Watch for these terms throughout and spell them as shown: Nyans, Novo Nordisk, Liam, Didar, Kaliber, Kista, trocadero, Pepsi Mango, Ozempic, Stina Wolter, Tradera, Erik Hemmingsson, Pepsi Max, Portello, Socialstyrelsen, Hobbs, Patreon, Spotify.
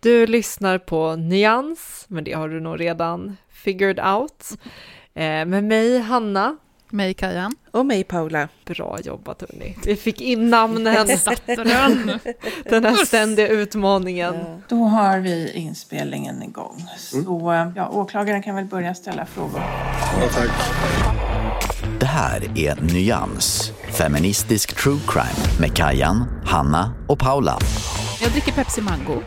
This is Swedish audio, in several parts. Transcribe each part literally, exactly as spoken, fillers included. Du lyssnar på Nyans, men det har du nog redan figured out. Eh, med mig Hanna. Mig Kajan. Och mig Paula. Bra jobbat hörni. Vi fick in namnen. Den här ständiga utmaningen. Då har vi inspelningen igång. Så ja, åklagaren kan väl börja ställa frågor. Ja, tack. Det här är Nyans, feministisk true crime med Kajan, Hanna och Paula. Jag dricker Pepsi Mango.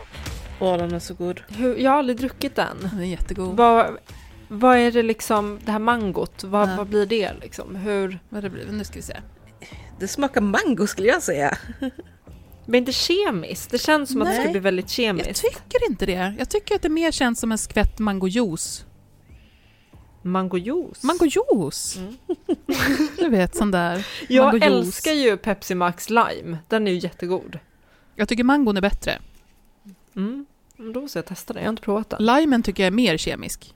Åh, den är så god. Hur, jag har aldrig druckit den. Den är jättegod. Vad, vad är det liksom, det här mangot, vad, vad blir det liksom? Hur, vad det blir, nu ska vi se. Det smakar mango skulle jag säga. Men inte kemiskt, det känns som Nej. Att det ska bli väldigt kemiskt. Jag tycker inte det, jag tycker att det mer känns som en skvätt mangojuice. Mangojuice. Mangojuice. Mm. Du vet sån där. Jag älskar ju Pepsi Max Lime. Den är ju jättegod. Jag tycker mangon är bättre. Mm. Då ska jag testa den. Jag har inte provat den. Limen tycker jag är mer kemisk.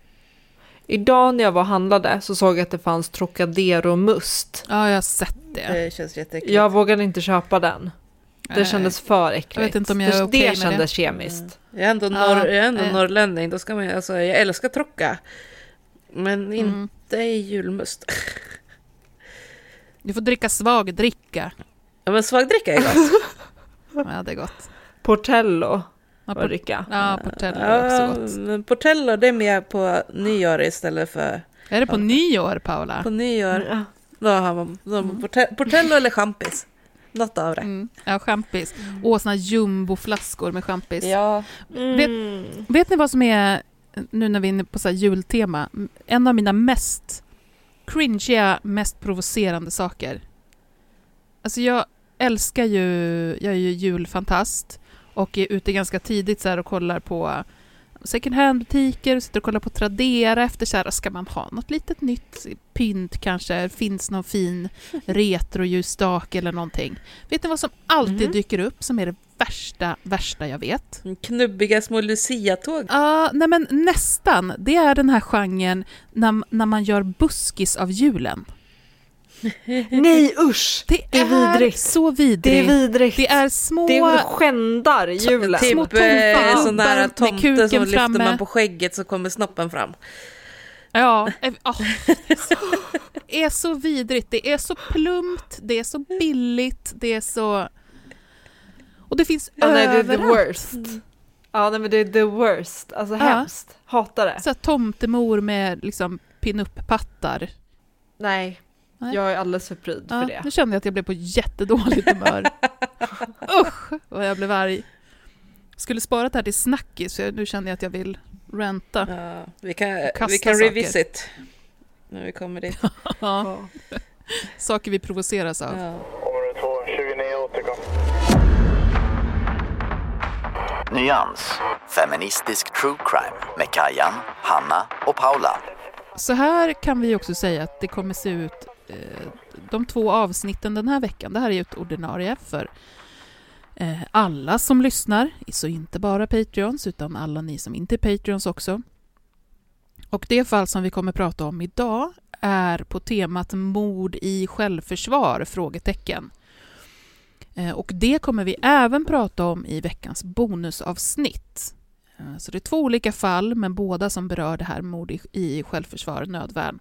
Idag när jag var handlade så såg jag att det fanns trocadero must. Ja, jag har sett det. Det känns jätteäckligt. Jag vågade inte köpa den. Det kändes för äckligt. Jag vet inte om jag är okay med det. Det kändes kemiskt. Jag är ändå, norr, jag är ändå norrlänning. Då ska man, alltså, jag älskar trocka. Men inte mm. i julmust. Du får dricka svagdricka. Ja, men svagdricka är gott. Ja, det är gott. Portello. Ja, por- dricka. Ja, Portello är också gott. Men Portello, det är mer på nyår istället för... Är det på nyår, Paula? På nyår. Ja. Då har man, då har man porte- Portello eller champis. Något av det. Mm. Ja, champis. Mm. Och såna jumboflaskor med champis. Ja. Mm. Vet, vet ni vad som är... Nu när vi är inne på så här jultema, en av mina mest cringiga, mest provocerande saker. Alltså jag älskar ju, jag är ju julfantast och är ute ganska tidigt så här och kollar på second hand-butiker och sitter och kollar på Tradera efter så här, ska man ha något litet nytt pynt kanske? Finns någon fin retroljusstake eller någonting? Vet ni vad som alltid mm. dyker upp som är det värsta, värsta jag vet? Knubbiga små Lucia-tåg. Ja, uh, nej men nästan. Det är den här genren när, när man gör buskis av julen. Nej, usch! Det, det är vidrigt. Så vidrigt. Det är vidrigt. Det är små... Det är skändar julen. Typ små tomtar. Sån där tomte som lyfter framme. Man på skägget så kommer snoppen fram. Ja. Oh. Det är så vidrigt. Det är så plumpt. Det är så billigt. Det är så... Och det finns ja, överallt. Nej, det är the worst. Ja, nej, men det är the worst. Alltså ja. Hemskt. Hatar det. Så tomtemor med liksom pin-up-pattar. Nej. Nej. Jag är alldeles för pryd ja, för det. Nu kände jag att jag blev på jättedåligt humör. Usch, vad jag blev arg. Skulle spara det här till snackis, så nu känner jag att jag vill ranta. Ja, vi kan, vi kan revisit när vi kommer dit. Ja. Ja. Saker vi provoceras av. Ja. Nyans, feministisk true crime med Kajan, Hanna och Paula. Så här kan vi också säga att det kommer se ut eh, de två avsnitten den här veckan. Det här är ju ett ordinarie för eh, alla som lyssnar. Så inte bara Patreons utan alla ni som inte är Patreons också. Och det fall som vi kommer prata om idag är på temat mord i självförsvar, frågetecken. Och det kommer vi även prata om i veckans bonusavsnitt. Så det är två olika fall, men båda som berör det här mord i självförsvar, nödvärn.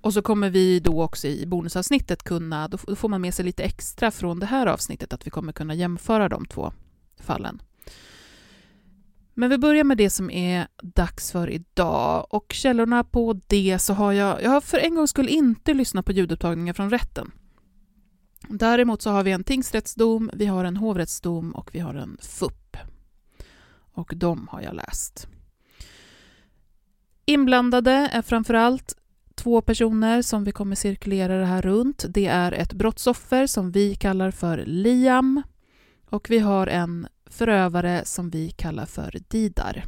Och så kommer vi då också i bonusavsnittet kunna, då får man med sig lite extra från det här avsnittet, att vi kommer kunna jämföra de två fallen. Men vi börjar med det som är dags för idag. Och källorna på det så har jag, jag har för en gång skulle inte lyssna på ljudupptagningar från rätten. Däremot så har vi en tingsrättsdom, vi har en hovrättsdom och vi har en F U P. Och de har jag läst. Inblandade är framförallt två personer som vi kommer cirkulera det här runt. Det är ett brottsoffer som vi kallar för Liam. Och vi har en förövare som vi kallar för Didar.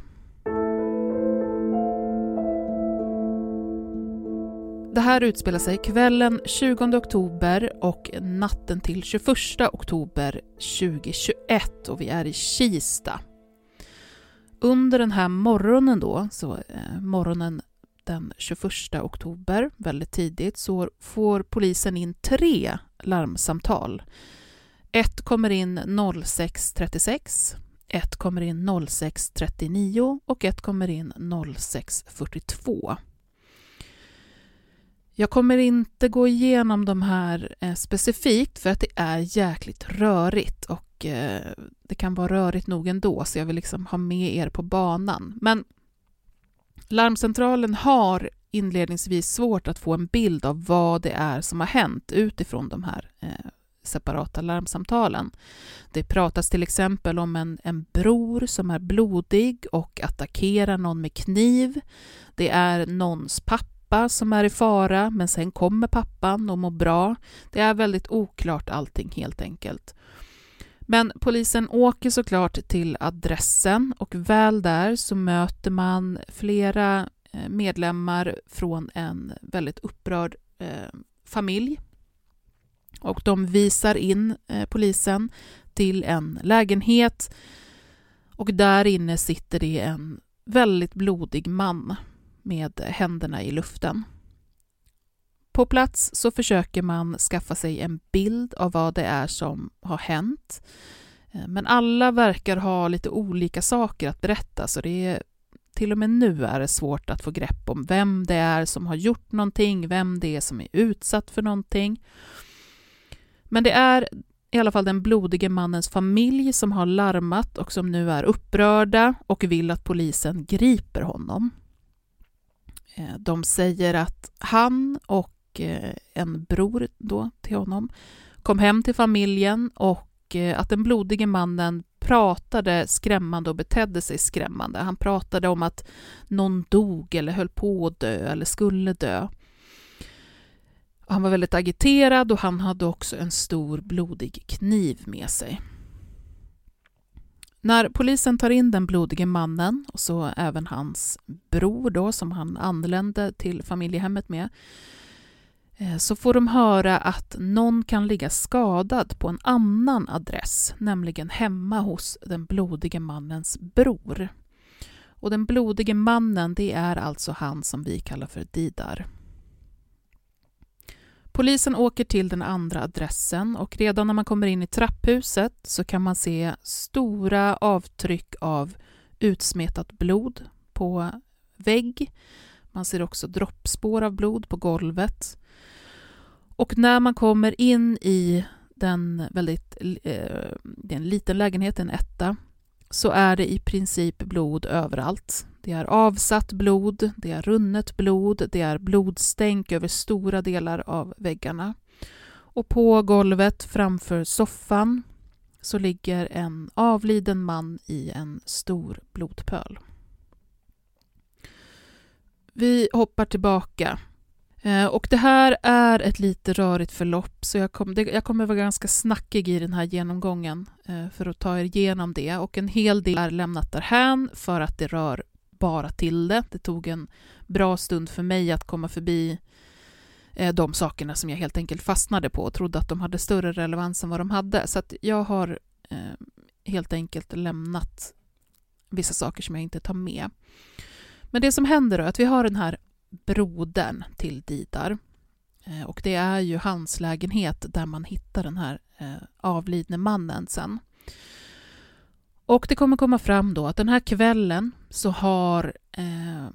Det här utspelar sig kvällen tjugonde oktober och natten till tjugoförsta oktober tjugohundratjugoett och vi är i Kista. Under den här morgonen då, så morgonen den tjugoförsta oktober, väldigt tidigt, så får polisen in tre larmsamtal. Ett kommer in noll sex trettiosex, ett kommer in noll sex trettionio och ett kommer in noll sex fyrtiotvå. Jag kommer inte gå igenom de här specifikt för att det är jäkligt rörigt och det kan vara rörigt nog ändå, så jag vill liksom ha med er på banan. Men larmcentralen har inledningsvis svårt att få en bild av vad det är som har hänt utifrån de här separata larmsamtalen. Det pratas till exempel om en, en bror som är blodig och attackerar någon med kniv. Det är någons pappa som är i fara, men sen kommer pappan och mår bra. Det är väldigt oklart allting helt enkelt. Men polisen åker såklart till adressen och väl där så möter man flera medlemmar från en väldigt upprörd eh, familj. Och de visar in eh, polisen till en lägenhet och där inne sitter det en väldigt blodig man med händerna i luften. På plats så försöker man skaffa sig en bild av vad det är som har hänt. Men alla verkar ha lite olika saker att berätta, så det är, till och med nu är det svårt att få grepp om vem det är som har gjort någonting, vem det är som är utsatt för någonting. Men det är i alla fall den blodige mannens familj som har larmat och som nu är upprörda och vill att polisen griper honom. De säger att han och en bror då till honom kom hem till familjen och att den blodige mannen pratade skrämmande och betedde sig skrämmande. Han pratade om att någon dog eller höll på att dö eller skulle dö. Han var väldigt agiterad och han hade också en stor blodig kniv med sig. När polisen tar in den blodige mannen och så även hans bror då, som han anlände till familjehemmet med, så får de höra att någon kan ligga skadad på en annan adress, nämligen hemma hos den blodige mannens bror. Och den blodige mannen, det är alltså han som vi kallar för Didar. Polisen åker till den andra adressen och redan när man kommer in i trapphuset så kan man se stora avtryck av utsmetat blod på vägg. Man ser också droppspår av blod på golvet. Och när man kommer in i den väldigt, det är en liten lägenhet, en etta, så är det i princip blod överallt. Det är avsatt blod, det är runnet blod, det är blodstänk över stora delar av väggarna. Och på golvet framför soffan så ligger en avliden man i en stor blodpöl. Vi hoppar tillbaka. Och det här är ett lite rörigt förlopp, så jag, kom, det, jag kommer vara ganska snackig i den här genomgången för att ta er igenom det. Och en hel del är lämnat därhän för att det rör bara till det. Det tog en bra stund för mig att komma förbi eh, de sakerna som jag helt enkelt fastnade på och trodde att de hade större relevans än vad de hade. Så att jag har eh, helt enkelt lämnat vissa saker som jag inte tar med. Men det som händer då är att vi har den här brodern till Didar. Eh, och det är ju hans lägenhet där man hittar den här eh, avlidne mannen sen. Och det kommer komma fram då att den här kvällen så har eh,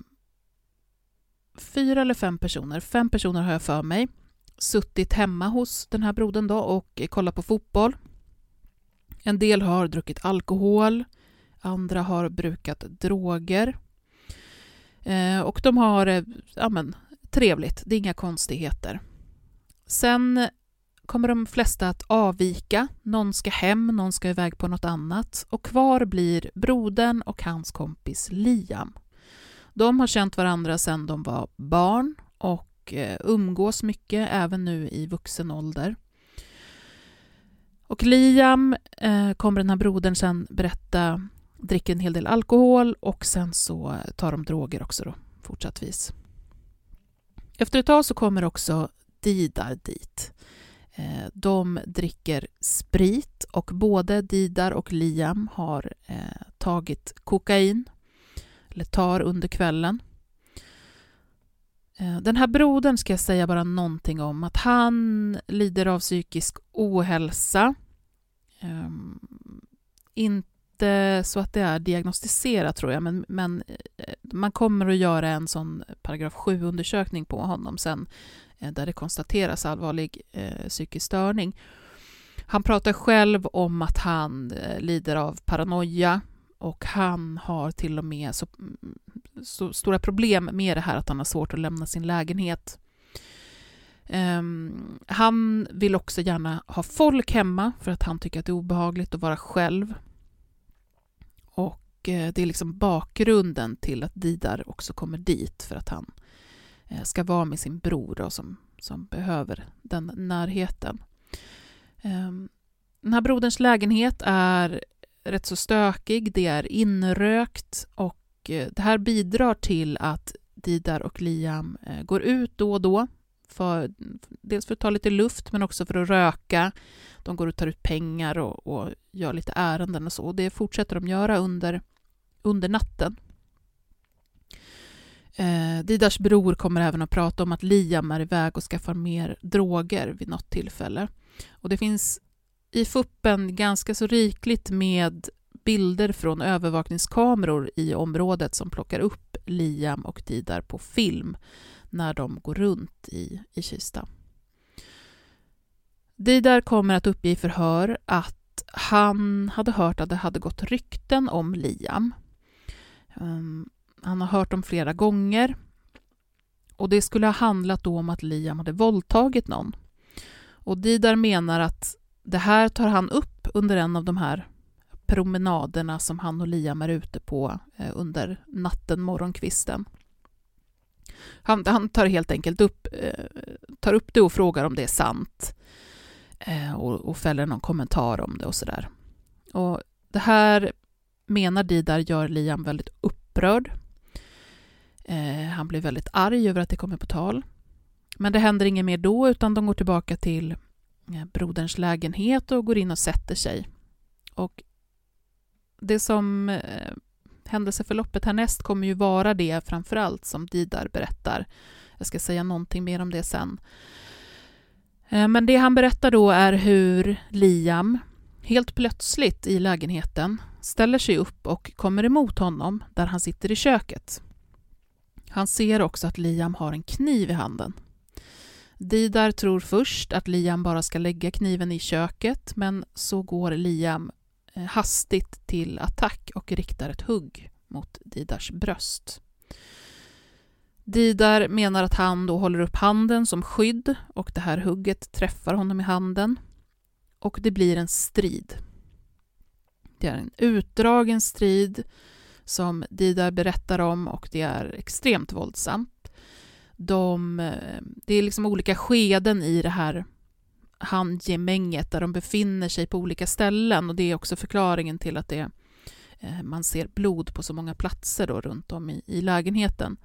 fyra eller fem personer, fem personer har jag för mig, suttit hemma hos den här brodern då och kollat på fotboll. En del har druckit alkohol, andra har brukat droger. Eh, och de har eh, ja, men, trevligt, det är inga konstigheter. Sen kommer de flesta att avvika. Någon ska hem, någon ska iväg på något annat. Och kvar blir brodern och hans kompis Liam. De har känt varandra sedan de var barn och umgås mycket även nu i vuxen ålder. Och Liam, eh, kommer den här brodern sen berätta, dricker en hel del alkohol och sen så tar de droger också då, fortsattvis. Efter ett tag så kommer också Didar dit. De dricker sprit och både Didar och Liam har eh, tagit kokain eller tar under kvällen. Eh, den här brodern ska jag säga bara någonting om att han lider av psykisk ohälsa. Eh, inte så att det är diagnostiserat tror jag, men, men eh, man kommer att göra en sån paragraf sju-undersökning på honom sen, där det konstateras allvarlig eh, psykisk störning. Han pratar själv om att han eh, lider av paranoia och han har till och med så, så stora problem med det här att han har svårt att lämna sin lägenhet. Eh, han vill också gärna ha folk hemma för att han tycker att det är obehagligt att vara själv. Och eh, det är liksom bakgrunden till att Didar också kommer dit för att han ska vara med sin bror då, som, som behöver den närheten. Den här broderns lägenhet är rätt så stökig, det är inrökt och det här bidrar till att Didar och Liam går ut då och då, för, dels för att ta lite luft men också för att röka. De går och tar ut pengar och, och gör lite ärenden och så. Det fortsätter de göra under, under natten. Eh, Didars bror kommer även att prata om att Liam är iväg och skaffar mer droger vid något tillfälle. Och det finns i fuppen ganska så rikligt med bilder från övervakningskameror i området som plockar upp Liam och Didar på film när de går runt i, i Kista. Didar kommer att uppge i förhör att han hade hört att det hade gått rykten om Liam. Um, Han har hört om flera gånger och det skulle ha handlat då om att Liam hade våldtagit någon. Och Didar menar att det här tar han upp under en av de här promenaderna som han och Liam är ute på under natten, morgonkvisten. Han, han tar helt enkelt upp, tar upp det och frågar om det är sant och, och fäller någon kommentar om det och sådär. Och det här menar Didar gör Liam väldigt upprörd. Han blir väldigt arg över att det kommer på tal. Men det händer inget mer då utan de går tillbaka till broderns lägenhet och går in och sätter sig. Och det som händelseförloppet härnäst kommer ju vara det framförallt som Didar berättar. Jag ska säga någonting mer om det sen. Men det han berättar då är hur Liam helt plötsligt i lägenheten ställer sig upp och kommer emot honom där han sitter i köket. Han ser också att Liam har en kniv i handen. Didar tror först att Liam bara ska lägga kniven i köket, men så går Liam hastigt till attack och riktar ett hugg mot Didars bröst. Didar menar att han då håller upp handen som skydd och det här hugget träffar honom i handen och det blir en strid. Det är en utdragen strid som Didar berättar om och det är extremt våldsamt. De, det är liksom olika skeden i det här handgemänget där de befinner sig på olika ställen och det är också förklaringen till att det, man ser blod på så många platser då runt om i, i lägenheten.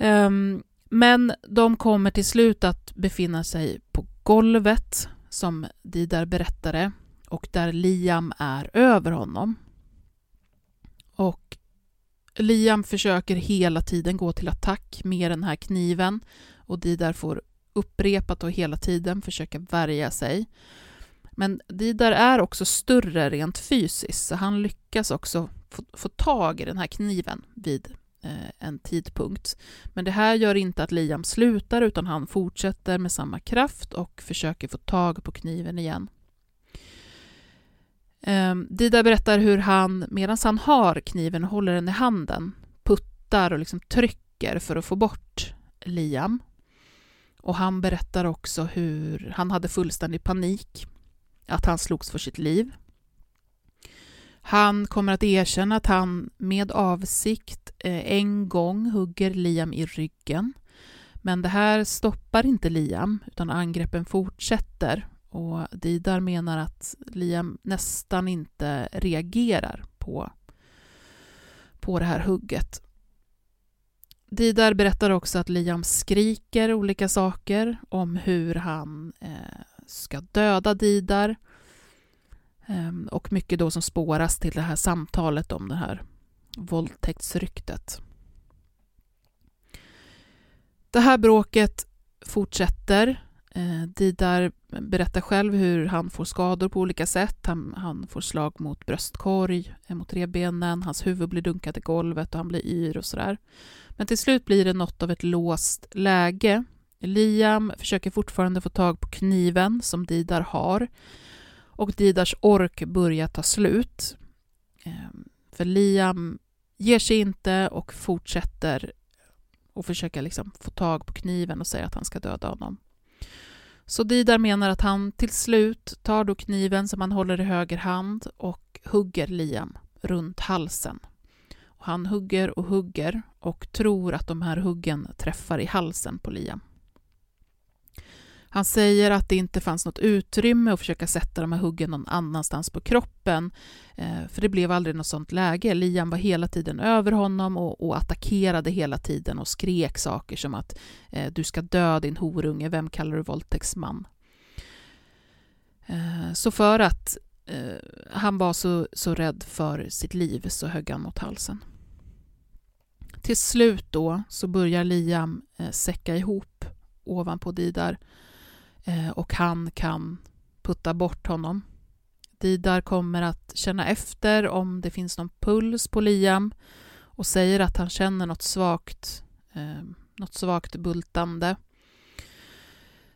Um, Men de kommer till slut att befinna sig på golvet, som Didar berättade, och där Liam är över honom. Och Liam försöker hela tiden gå till attack med den här kniven, och Didar får upprepat och hela tiden försöka värja sig. Men Didar är också större rent fysiskt, så han lyckas också få, få tag i den här kniven vid eh, en tidpunkt. Men det här gör inte att Liam slutar, utan han fortsätter med samma kraft och försöker få tag på kniven igen. Eh, Didar berättar hur han, medan han har kniven och håller den i handen, puttar och liksom trycker för att få bort Liam. Och han berättar också hur han hade fullständig panik, att han slogs för sitt liv. Han kommer att erkänna att han med avsikt en gång hugger Liam i ryggen. Men det här stoppar inte Liam, utan angreppen fortsätter. Och Didar menar att Liam nästan inte reagerar på, på det här hugget. Didar berättar också att Liam skriker olika saker om hur han eh, ska döda Didar, ehm, och mycket då som spåras till det här samtalet om det här våldtäktsryktet. Det här bråket fortsätter. Eh, Didar berättar själv hur han får skador på olika sätt. Han, han får slag mot bröstkorg, mot revbenen, hans huvud blir dunkat i golvet och han blir yr och sådär. Men till slut blir det något av ett låst läge. Liam försöker fortfarande få tag på kniven som Didar har, och Didars ork börjar ta slut. För Liam ger sig inte och fortsätter och försöker liksom få tag på kniven och säger att han ska döda honom. Så Didar menar att han till slut tar då kniven som han håller i höger hand och hugger Liam runt halsen. Och han hugger och hugger och tror att de här huggen träffar i halsen på Liam. Han säger att det inte fanns något utrymme att försöka sätta de här huggen någon annanstans på kroppen, för det blev aldrig något sånt läge. Liam var hela tiden över honom och, och attackerade hela tiden och skrek saker som att du ska dö din horunge, vem kallar du våldtäktsman? Så för att han var så, så rädd för sitt liv så högg han mot halsen. Till slut då så börjar Liam säcka ihop ovanpå Didar, och han kan putta bort honom. Didar kommer att känna efter om det finns någon puls på Liam och säger att han känner något svagt, något svagt bultande.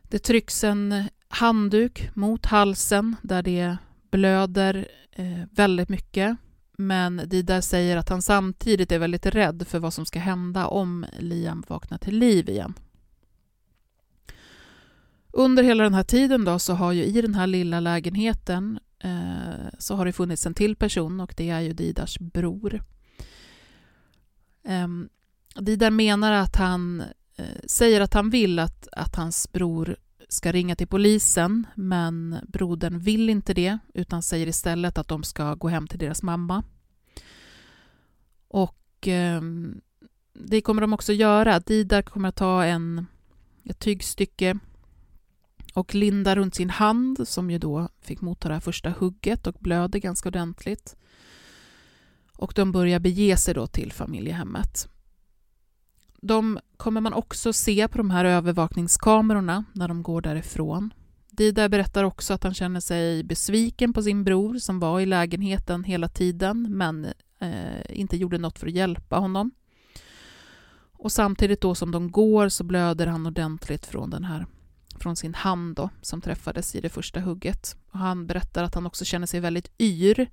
Det trycks en handduk mot halsen där det blöder väldigt mycket, men Didar säger att han samtidigt är väldigt rädd för vad som ska hända om Liam vaknar till liv igen. Under hela den här tiden då så har ju i den här lilla lägenheten eh, så har det funnits en till person, och det är ju Didars bror. Eh, Didar menar att han eh, säger att han vill att, att hans bror ska ringa till polisen, men brodern vill inte det, utan säger istället att de ska gå hem till deras mamma. Och eh, det kommer de också göra. Didar kommer att ta en, ett tygstycke och linda runt sin hand, som ju då fick motta det här första hugget och blöder ganska ordentligt. Och de börjar bege sig då till familjehemmet. De kommer man också se på de här övervakningskamerorna när de går därifrån. Didar berättar också att han känner sig besviken på sin bror som var i lägenheten hela tiden, men eh, inte gjorde något för att hjälpa honom. Och samtidigt då som de går så blöder han ordentligt från den här från sin hand då, som träffades i det första hugget. Och han berättar att han också känner sig väldigt yr.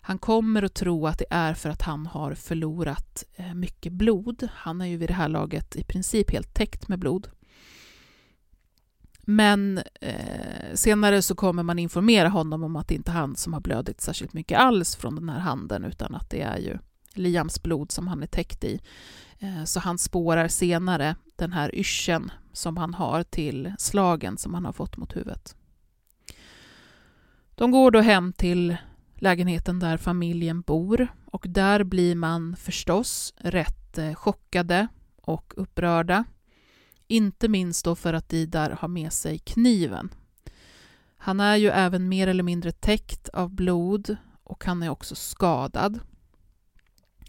Han kommer att tro att det är för att han har förlorat mycket blod. Han är ju vid det här laget i princip helt täckt med blod. Men eh, senare så kommer man informera honom om att det inte är han som har blödit särskilt mycket alls från den här handen, utan att det är ju Liams blod som han är täckt i. Eh, så han spårar senare den här yrsen som han har till slagen som han har fått mot huvudet. De går då hem till lägenheten där familjen bor, och där blir man förstås rätt chockade och upprörda. Inte minst då för att Didar har med sig kniven. Han är ju även mer eller mindre täckt av blod och han är också skadad.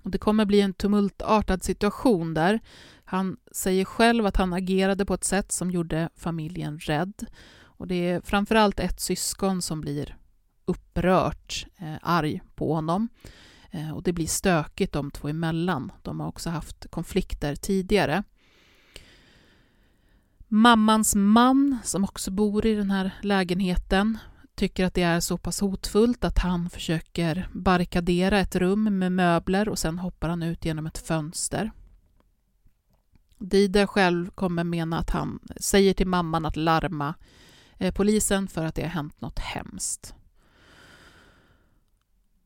Och det kommer bli en tumultartad situation där. Han säger själv att han agerade på ett sätt som gjorde familjen rädd. Och det är framförallt ett syskon som blir upprört, eh, arg på honom. Eh, och det blir stökigt de två emellan. De har också haft konflikter tidigare. Mammans man, som också bor i den här lägenheten, tycker att det är så pass hotfullt att han försöker barrikadera ett rum med möbler och sen hoppar han ut genom ett fönster. Didar själv kommer mena att han säger till mamman att larma polisen för att det har hänt något hemskt.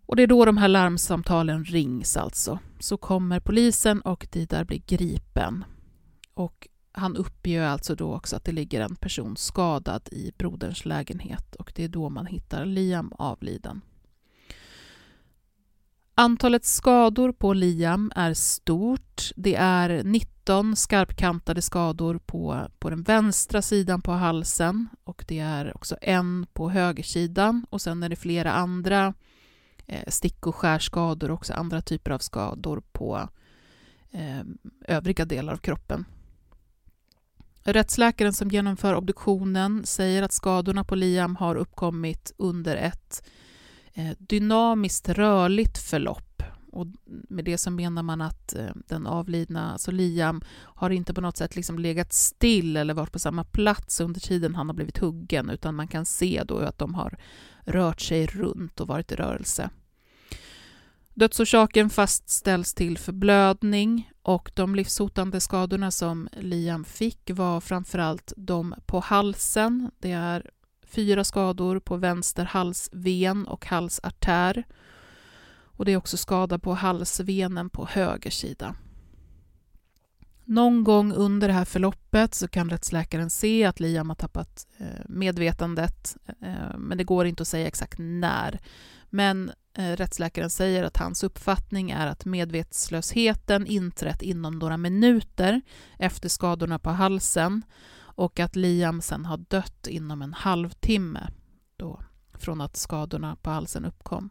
Och det är då de här larmsamtalen rings alltså. Så kommer polisen och Didar blir gripen. Och han uppger alltså då också att det ligger en person skadad i broderns lägenhet och det är då man hittar Liam avliden. Antalet skador på Liam är stort. Det är nitton skarpkantade skador på, på den vänstra sidan på halsen och det är också en på högersidan och sen är det flera andra eh, stick- och skärskador och också andra typer av skador på eh, övriga delar av kroppen. Rättsläkaren som genomför obduktionen säger att skadorna på Liam har uppkommit under ett dynamiskt rörligt förlopp. Och med det så menar man att den avlidna, alltså Liam, har inte på något sätt liksom legat still eller varit på samma plats under tiden han har blivit huggen, utan man kan se då att de har rört sig runt och varit i rörelse. Dödsorsaken fastställs till förblödning och de livshotande skadorna som Liam fick var framförallt de på halsen. Det är fyra skador på vänster halsven och halsartär. Och det är också skada på halsvenen på höger sida. Någon gång under det här förloppet så kan rättsläkaren se att Liam har tappat medvetandet, men det går inte att säga exakt när. Men rättsläkaren säger att hans uppfattning är att medvetslösheten inträtt inom några minuter efter skadorna på halsen och att Liam sen har dött inom en halvtimme då, från att skadorna på halsen uppkom.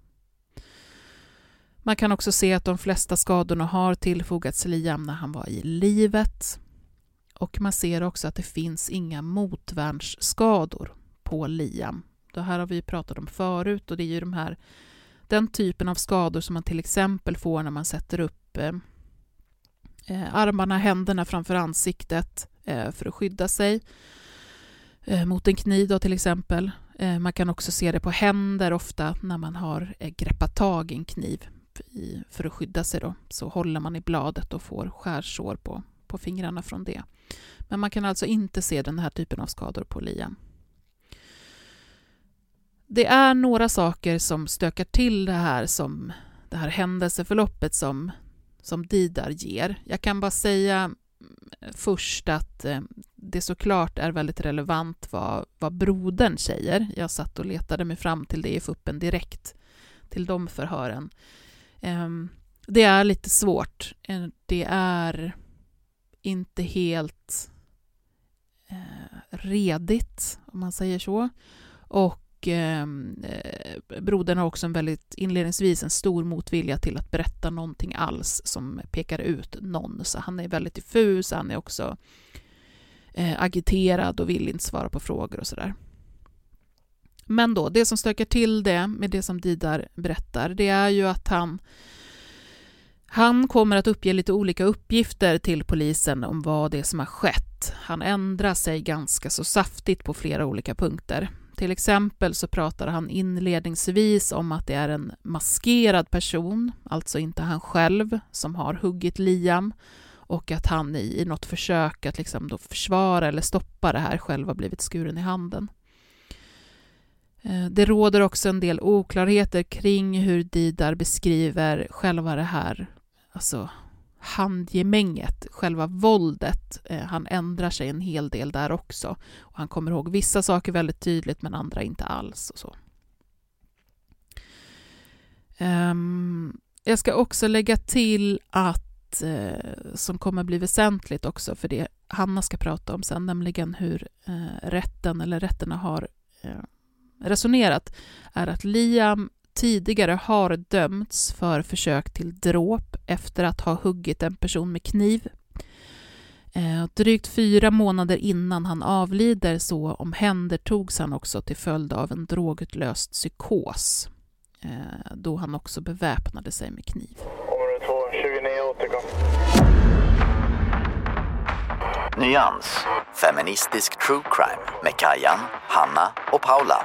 Man kan också se att de flesta skadorna har tillfogats Liam när han var i livet och man ser också att det finns inga motvärnsskador på Liam. Det här har vi pratat om förut och det är ju de här den typen av skador som man till exempel får när man sätter upp eh, armarna, händerna framför ansiktet eh, för att skydda sig eh, mot en kniv då, till exempel. Eh, man kan också se det på händer ofta när man har eh, greppat tag i en kniv i, för att skydda sig då. Så håller man i bladet och får skärsår på, på fingrarna från det. Men man kan alltså inte se den här typen av skador på Liam. Det är några saker som stökar till det här, som det här händelseförloppet som, som Didar ger. Jag kan bara säga först att det såklart är väldigt relevant vad, vad brodern säger. Jag satt och letade mig fram till det i fuppen direkt till de förhören. Det är lite svårt. Det är inte helt redigt, om man säger så. Och brodern har också en väldigt inledningsvis en stor motvilja till att berätta någonting alls som pekar ut någon. Så han är väldigt diffus, han är också agiterad och vill inte svara på frågor och sådär. Men då, det som stökar till det med det som Didar berättar, det är ju att han han kommer att uppge lite olika uppgifter till polisen om vad det är som har skett. Han ändrar sig ganska så saftigt på flera olika punkter. Till exempel så pratar han inledningsvis om att det är en maskerad person, alltså inte han själv, som har huggit Liam och att han i, i något försök att liksom då försvara eller stoppa det här själv har blivit skuren i handen. Det råder också en del oklarheter kring hur Didar beskriver själva det här, alltså handgemänget, själva våldet. Han ändrar sig en hel del där också. Och han kommer ihåg vissa saker väldigt tydligt men andra inte alls. Och så. Um, jag ska också lägga till att avsnitt eh, som kommer bli väsentligt också för det Hanna ska prata om sen, nämligen hur eh, rätten eller rätterna har eh, resonerat, är att Liam tidigare har dömts för försök till dråp efter att ha huggit en person med kniv. Eh, drygt fyra månader innan han avlider så omhändertogs han också till följd av en drogutlöst psykos, eh, då han också beväpnade sig med kniv. Nyans, feministisk true crime med Kajan, Hanna och Paula.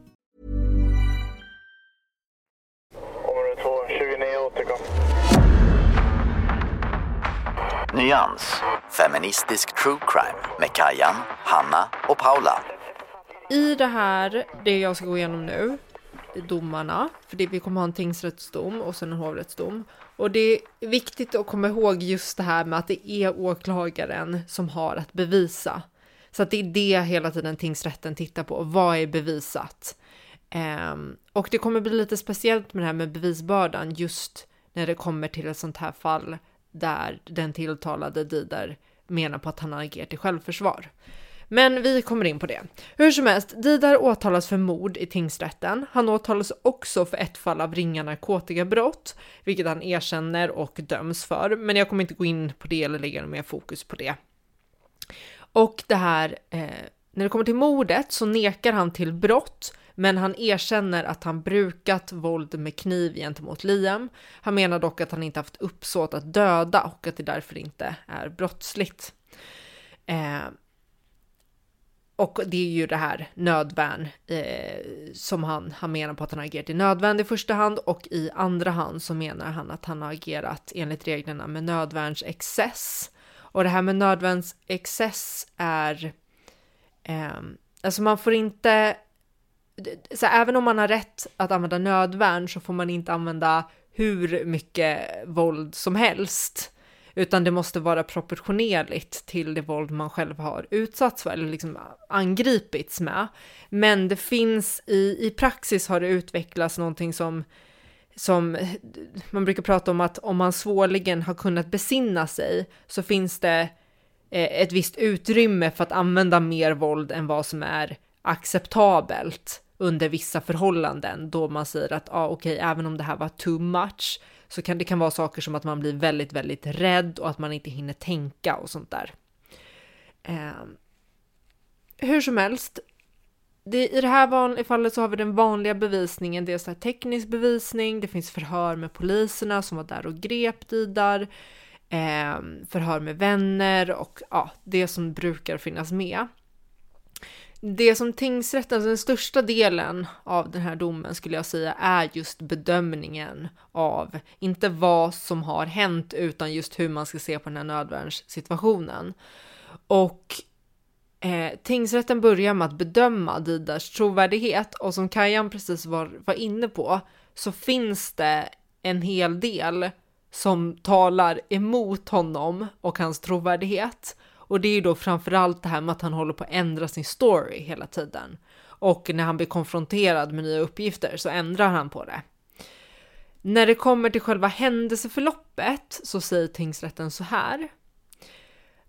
Nyans, feministisk true crime med Kajan, Hanna och Paula. I det här, det jag ska gå igenom nu, domarna, för det, vi kommer ha en tingsrättsdom och sen en hovrättsdom. Och det är viktigt att komma ihåg just det här med att det är åklagaren som har att bevisa. Så att det är det hela tiden tingsrätten tittar på, vad är bevisat. Um, och det kommer bli lite speciellt med det här med bevisbördan just när det kommer till ett sånt här fall där den tilltalade Didar menar på att han agerar till självförsvar. Men vi kommer in på det. Hur som helst, Didar åtalas för mord i tingsrätten. Han åtalas också för ett fall av ringa narkotikabrott, vilket han erkänner och döms för. Men jag kommer inte gå in på det eller lägga mer fokus på det. Och det här, eh, när det kommer till mordet så nekar han till brott. Men han erkänner att han brukat våld med kniv gentemot Liam. Han menar dock att han inte haft uppsåt att döda och att det därför inte är brottsligt. Eh, och det är ju det här nödvärn eh, som han, han menar på att han har agerat i nödvärn i första hand. Och i andra hand så menar han att han har agerat enligt reglerna med nödvärnsexcess. Och det här med nödvärnsexcess är... Eh, alltså man får inte... Så även om man har rätt att använda nödvärn så får man inte använda hur mycket våld som helst, utan det måste vara proportionerligt till det våld man själv har utsatts för eller liksom angripits med. Men det finns i, i praxis har det utvecklats någonting som, som man brukar prata om, att om man svårligen har kunnat besinna sig så finns det ett visst utrymme för att använda mer våld än vad som är acceptabelt under vissa förhållanden, då man säger att ah, okej, okay, även om det här var too much så kan det kan vara saker som att man blir väldigt väldigt rädd och att man inte hinner tänka och sånt där. Eh, hur som helst, det, i det här van, fallet så har vi den vanliga bevisningen, det är så här teknisk bevisning, det finns förhör med poliserna som var där och grep Didar, eh, förhör med vänner och ja, det som brukar finnas med. Det som tingsrätten, alltså den största delen av den här domen skulle jag säga, är just bedömningen av, inte vad som har hänt utan just hur man ska se på den här nödvärnssituationen. Och eh, tingsrätten börjar med att bedöma Didars trovärdighet, och som Kajan precis var, var inne på så finns det en hel del som talar emot honom och hans trovärdighet. Och det är ju då framförallt det här med att han håller på att ändra sin story hela tiden. Och när han blir konfronterad med nya uppgifter så ändrar han på det. När det kommer till själva händelseförloppet så säger tingsrätten så här.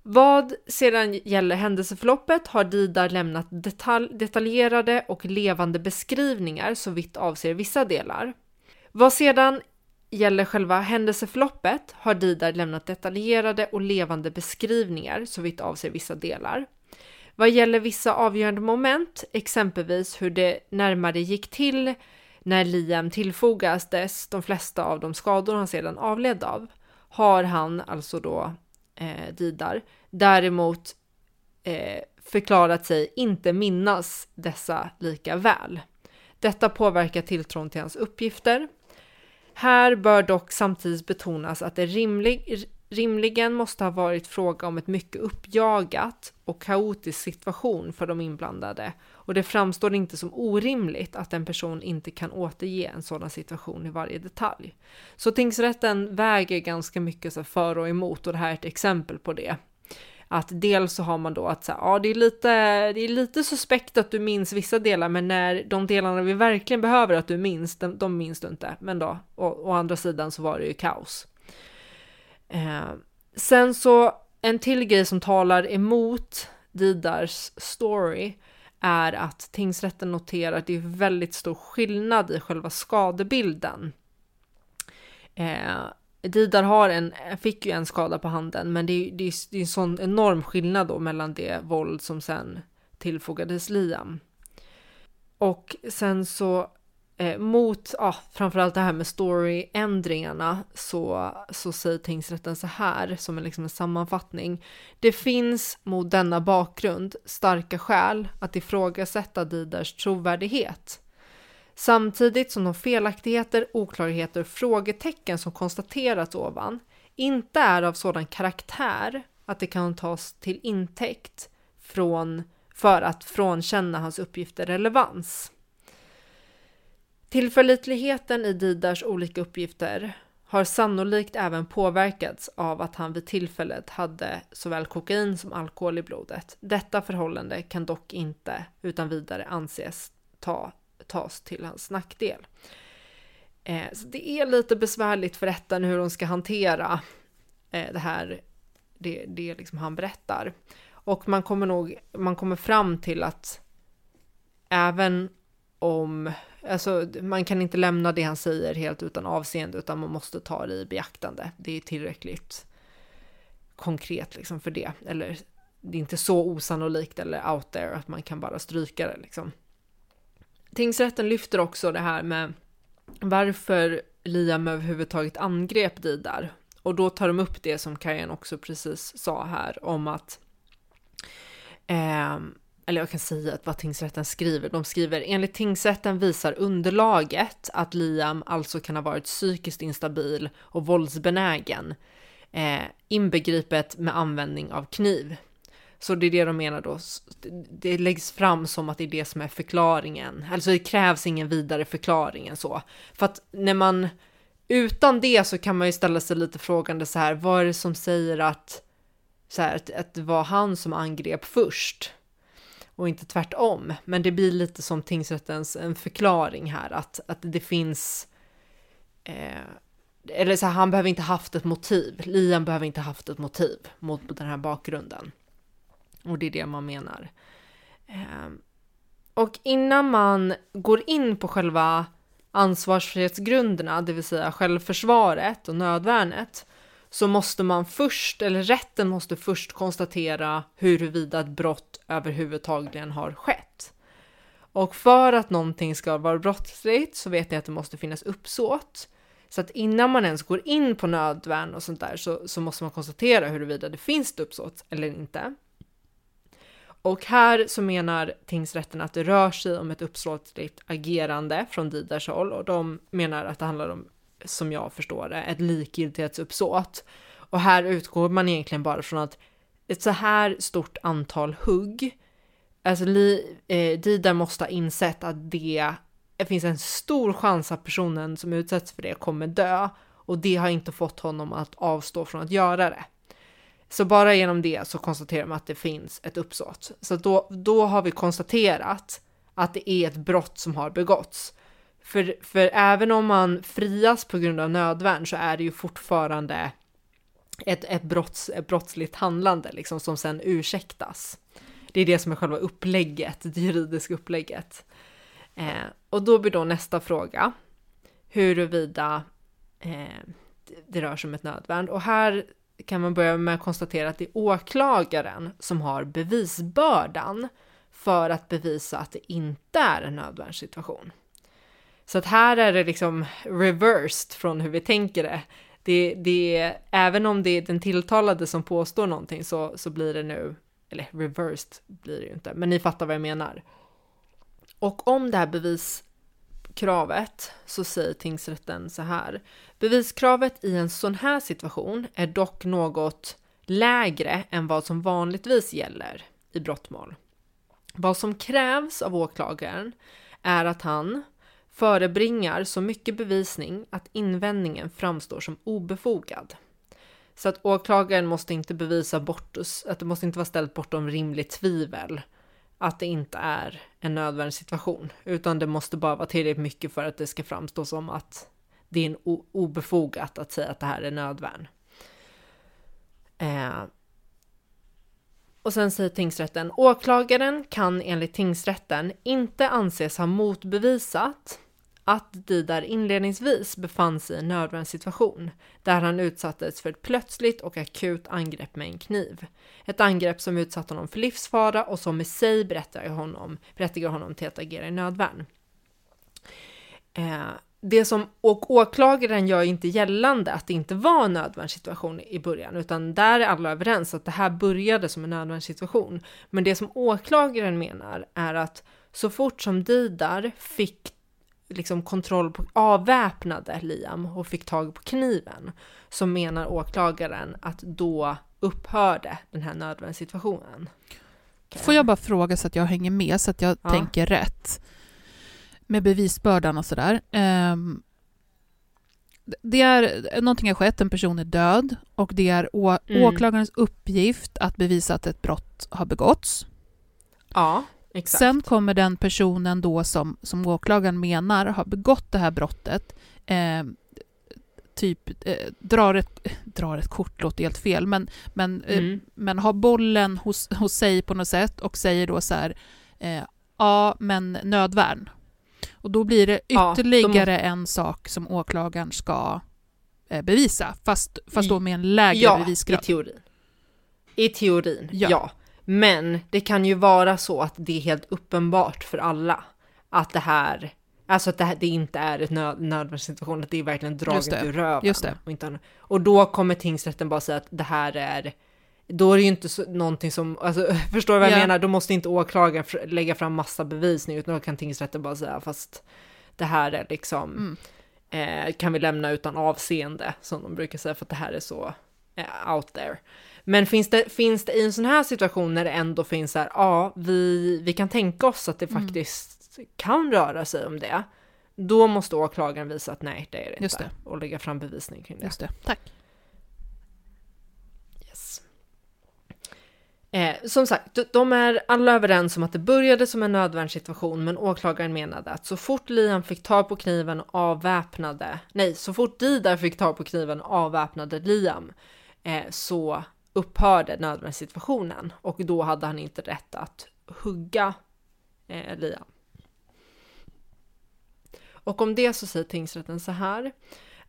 Vad sedan gäller händelseförloppet har Didar lämnat detal- detaljerade och levande beskrivningar så vitt avser vissa delar. Vad sedan gäller själva händelseförloppet har Didar lämnat detaljerade och levande beskrivningar så vitt avser vissa delar. Vad gäller vissa avgörande moment, exempelvis hur det närmare gick till när Liam tillfogades de flesta av de skador han sedan avled av, har han alltså då eh, Didar däremot eh, förklarat sig inte minnas dessa lika väl. Detta påverkar tilltron till hans uppgifter. Här bör dock samtidigt betonas att det rimlig, rimligen måste ha varit fråga om ett mycket uppjagat och kaotisk situation för de inblandade, och det framstår inte som orimligt att en person inte kan återge en sådan situation i varje detalj. Så tingsrätten väger ganska mycket så för och emot, och det här är ett exempel på det. Att dels så har man då att så här, ja, det är lite, det är lite suspekt att du minns vissa delar, men när de delarna vi verkligen behöver att du minns, de, de minns du inte. Men då, å andra sidan så var det ju kaos. Eh, sen så en till grej som talar emot Didars story är att tingsrätten noterar att det är väldigt stor skillnad i själva skadebilden. Eh, Didar har en, fick ju en skada på handen, men det är, det är, det är en sån enorm skillnad då mellan det våld som sen tillfogades Liam. Och sen så eh, mot, ja, framförallt det här med storyändringarna, så, så säger tingsrätten så här, som är liksom en sammanfattning. Det finns mot denna bakgrund starka skäl att ifrågasätta Didars trovärdighet. Samtidigt som de felaktigheter, oklarheter och frågetecken som konstaterats ovan inte är av sådan karaktär att det kan tas till intäkt från, för att frånkänna hans uppgifter relevans. Tillförlitligheten i Didars olika uppgifter har sannolikt även påverkats av att han vid tillfället hade såväl kokain som alkohol i blodet. Detta förhållande kan dock inte utan vidare anses ta tas till hans nackdel. Eh, så det är lite besvärligt för rätten hur de ska hantera eh, det här, det, det liksom han berättar. Och man kommer nog, man kommer fram till att även om, alltså man kan inte lämna det han säger helt utan avseende, utan man måste ta det i beaktande. Det är tillräckligt konkret liksom för det. Eller det är inte så osannolikt eller out there att man kan bara stryka det liksom. Tingsrätten lyfter också det här med varför Liam överhuvudtaget angrep Didar. Och då tar de upp det som Kajan också precis sa här om att... Eh, eller jag kan säga att vad tingsrätten skriver. De skriver, enligt tingsrätten visar underlaget att Liam alltså kan ha varit psykiskt instabil och våldsbenägen. Eh, inbegripet med användning av kniv. Så det är det de menar då, det läggs fram som att det är det som är förklaringen. Alltså det krävs ingen vidare förklaring än så. För att när man, utan det så kan man ju ställa sig lite frågande så här, vad är det som säger att, så här, att, att det var han som angrep först och inte tvärtom. Men det blir lite som tingsrättens en förklaring här, att, att det finns... Eh, eller så här, han behöver inte haft ett motiv, Liam behöver inte haft ett motiv mot den här bakgrunden. Och det är det man menar. Eh, och innan man går in på själva ansvarsfrihetsgrunderna, det vill säga självförsvaret och nödvärnet, så måste man först, eller rätten måste först konstatera huruvida ett brott överhuvudtaget har skett. Och för att någonting ska vara brottsligt så vet ni att det måste finnas uppsåt. Så att innan man ens går in på nödvärn och sånt där så, så måste man konstatera huruvida det finns ett uppsåt eller inte. Och här så menar tingsrätten att det rör sig om ett uppsåtligt agerande från Didars håll. Och de menar att det handlar om, som jag förstår det, ett likgiltighetsuppsåt. Och här utgår man egentligen bara från att ett så här stort antal hugg. Alltså li, eh, Didar måste ha insett att det, det finns en stor chans att personen som utsätts för det kommer dö. Och det har inte fått honom att avstå från att göra det. Så bara genom det så konstaterar man att det finns ett uppsåt. Så då, då har vi konstaterat att det är ett brott som har begåtts. För, för även om man frias på grund av nödvärn så är det ju fortfarande ett, ett, brotts, ett brottsligt handlande liksom, som sen ursäktas. Det är det som är själva upplägget, det juridiska upplägget. Eh, och då blir då nästa fråga huruvida eh, det rör sig om ett nödvärn. Och här kan man börja med att konstatera att det är åklagaren som har bevisbördan för att bevisa att det inte är en nödvärnssituation. Så att här är det liksom reversed från hur vi tänker det. Det, det även om det är den tilltalade som påstår någonting så, så blir det nu, eller reversed blir det ju inte, men ni fattar vad jag menar. Och om det här beviskravet så säger tingsrätten så här. Beviskravet i en sån här situation är dock något lägre än vad som vanligtvis gäller i brottmål. Vad som krävs av åklagaren är att han förebringar så mycket bevisning att invändningen framstår som obefogad. Så att åklagaren måste inte bevisa bort, att det måste inte vara ställt bortom rimligt tvivel att det inte är en nödvändig situation, utan det måste bara vara tillräckligt mycket för att det ska framstå som att det är en o- obefogat att säga att det här är nödvärn. Eh. Och sen säger tingsrätten, åklagaren kan enligt tingsrätten inte anses ha motbevisat att Didar inledningsvis befann sig i en nödvärnssituation där han utsattes för ett plötsligt och akut angrepp med en kniv. Ett angrepp som utsatt honom för livsfara och som i sig berättigar honom, berättigar honom till att agera i nödvärn. Eh, det som och åklagaren gör inte gällande att det inte var en nödvärnssituation i början, utan där är alla överens att det här började som en nödvärnssituation. Men det som åklagaren menar är att så fort som Didar fick liksom kontroll på, avväpnade Liam och fick tag på kniven, så menar åklagaren att då upphörde den här nödvärnssituationen. Okay. Får jag bara fråga så att jag hänger med, så att jag ja. tänker rätt med bevisbördan och sådär. Um, det är någonting har skett, en person är död och det är å- mm. åklagarens uppgift att bevisa att ett brott har begåtts. Ja. Exakt. Sen kommer den personen då som, som åklagaren menar har begått det här brottet eh, typ eh, drar, ett, drar ett kort, låter helt fel, men, men, mm. eh, men har bollen hos, hos sig på något sätt och säger då så här eh, ja, men nödvärn. Och då blir det ytterligare ja, de... en sak som åklagaren ska eh, bevisa, fast, fast då med en lägre ja, bevisgrad. I teorin. I teorin, ja. ja. Men det kan ju vara så att det är helt uppenbart för alla att det här, alltså att det, här, det inte är ett nöd, nödvärnssituation, att det är verkligen draget ur röven. Just det. Och, inte, och då kommer tingsrätten bara säga att det här är, då är det ju inte så, någonting som, alltså, förstår du vad jag yeah. menar? Då måste inte åklagaren lägga fram massa bevisning, utan då kan tingsrätten bara säga fast det här är liksom, mm. eh, kan vi lämna utan avseende, som de brukar säga, för att det här är så eh, out there. Men finns det, finns det i en sån här situation när det ändå finns så här, ja, vi, vi kan tänka oss att det mm. faktiskt kan röra sig om det, då måste åklagaren visa att nej, det är det Just inte. Det. Och lägga fram bevisning kring det. Just det. Tack. Yes. Eh, som sagt, de är alla överens om att det började som en nödvärnssituation, men åklagaren menade att så fort Liam fick ta på kniven och avväpnade, nej, så fort Didar fick ta på kniven och avväpnade Liam, så upphörde nödvärnssituationen och då hade han inte rätt att hugga eh, Liam. Och om det så säger tingsrätten så här,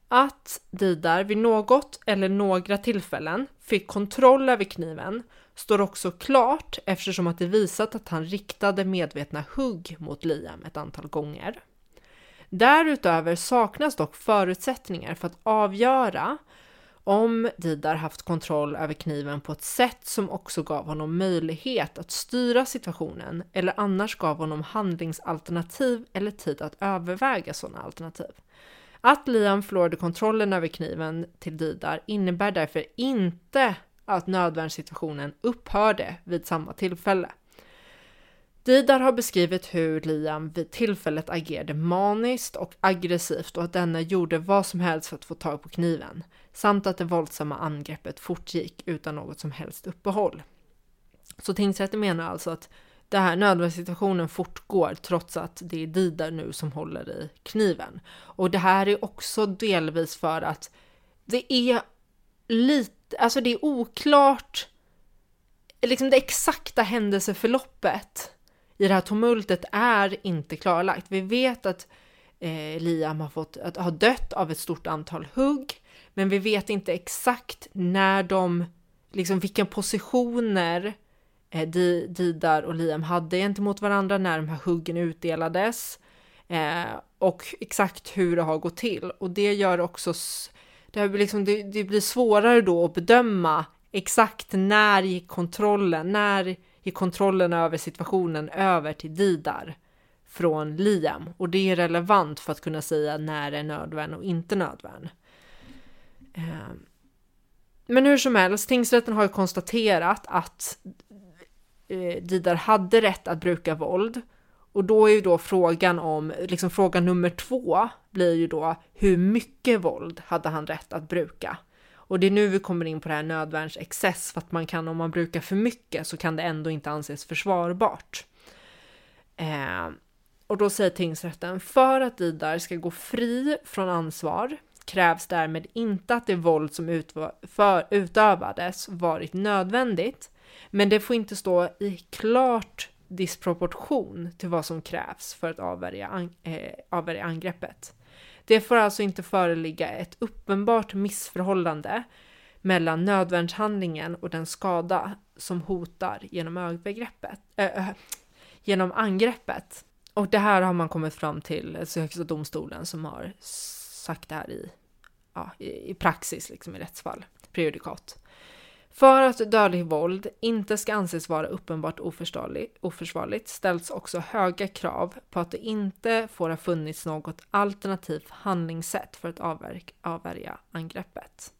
att Didar vid något eller några tillfällen fick kontroll över kniven står också klart eftersom att det visat att han riktade medvetna hugg mot Liam ett antal gånger. Därutöver saknas dock förutsättningar för att avgöra om Didar haft kontroll över kniven på ett sätt som också gav honom möjlighet att styra situationen eller annars gav honom handlingsalternativ eller tid att överväga sådana alternativ. Att Liam förlorade kontrollen över kniven till Didar innebär därför inte att nödvärnssituationen upphörde vid samma tillfälle. Didar har beskrivit hur Liam vid tillfället agerade maniskt och aggressivt och att denna gjorde vad som helst för att få tag på kniven, samt att det våldsamma angreppet fortgick utan något som helst uppehåll. Så tingsrätten menar alltså att det här nödvärnssituationen fortgår trots att det är Didar nu som håller i kniven. Och det här är också delvis för att det är lite alltså det är oklart liksom det exakta händelseförloppet i det här tumultet är inte klarlagt. Vi vet att eh, Liam har, fått, att, har dött av ett stort antal hugg, men vi vet inte exakt när de, liksom vilka positioner eh, Didar och Liam hade gentemot varandra när de här huggen utdelades eh, och exakt hur det har gått till. Och det gör också, det, liksom, det, det blir svårare då att bedöma exakt när gick kontrollen, när i kontrollen över situationen över till Didar från Liam. Och det är relevant för att kunna säga när det är nödvärn och inte nödvärn. Men hur som helst, tingsrätten har ju konstaterat att Didar hade rätt att bruka våld. Och då är ju då frågan om, liksom fråga nummer två blir ju då hur mycket våld hade han rätt att bruka? Och det är nu vi kommer in på det här nödvärnsexcess, för att man kan, om man brukar för mycket så kan det ändå inte anses försvarbart. Eh, och då säger tingsrätten, för att Didar ska gå fri från ansvar krävs därmed inte att det våld som utv- för utövades varit nödvändigt, men det får inte stå i klart disproportion till vad som krävs för att avvärja, an- eh, avvärja angreppet. Det får alltså inte föreligga ett uppenbart missförhållande mellan nödvärnshandlingen och den skada som hotar genom, ögbegreppet, äh, genom angreppet. Och det här har man kommit fram till, alltså Högsta domstolen som har sagt det här i, ja, i, i praxis, liksom i rättsfall, prejudikat. För att dödligt våld inte ska anses vara uppenbart oförsvarligt ställs också höga krav på att det inte får ha funnits något alternativt handlingssätt för att avverk- avvärja angreppet.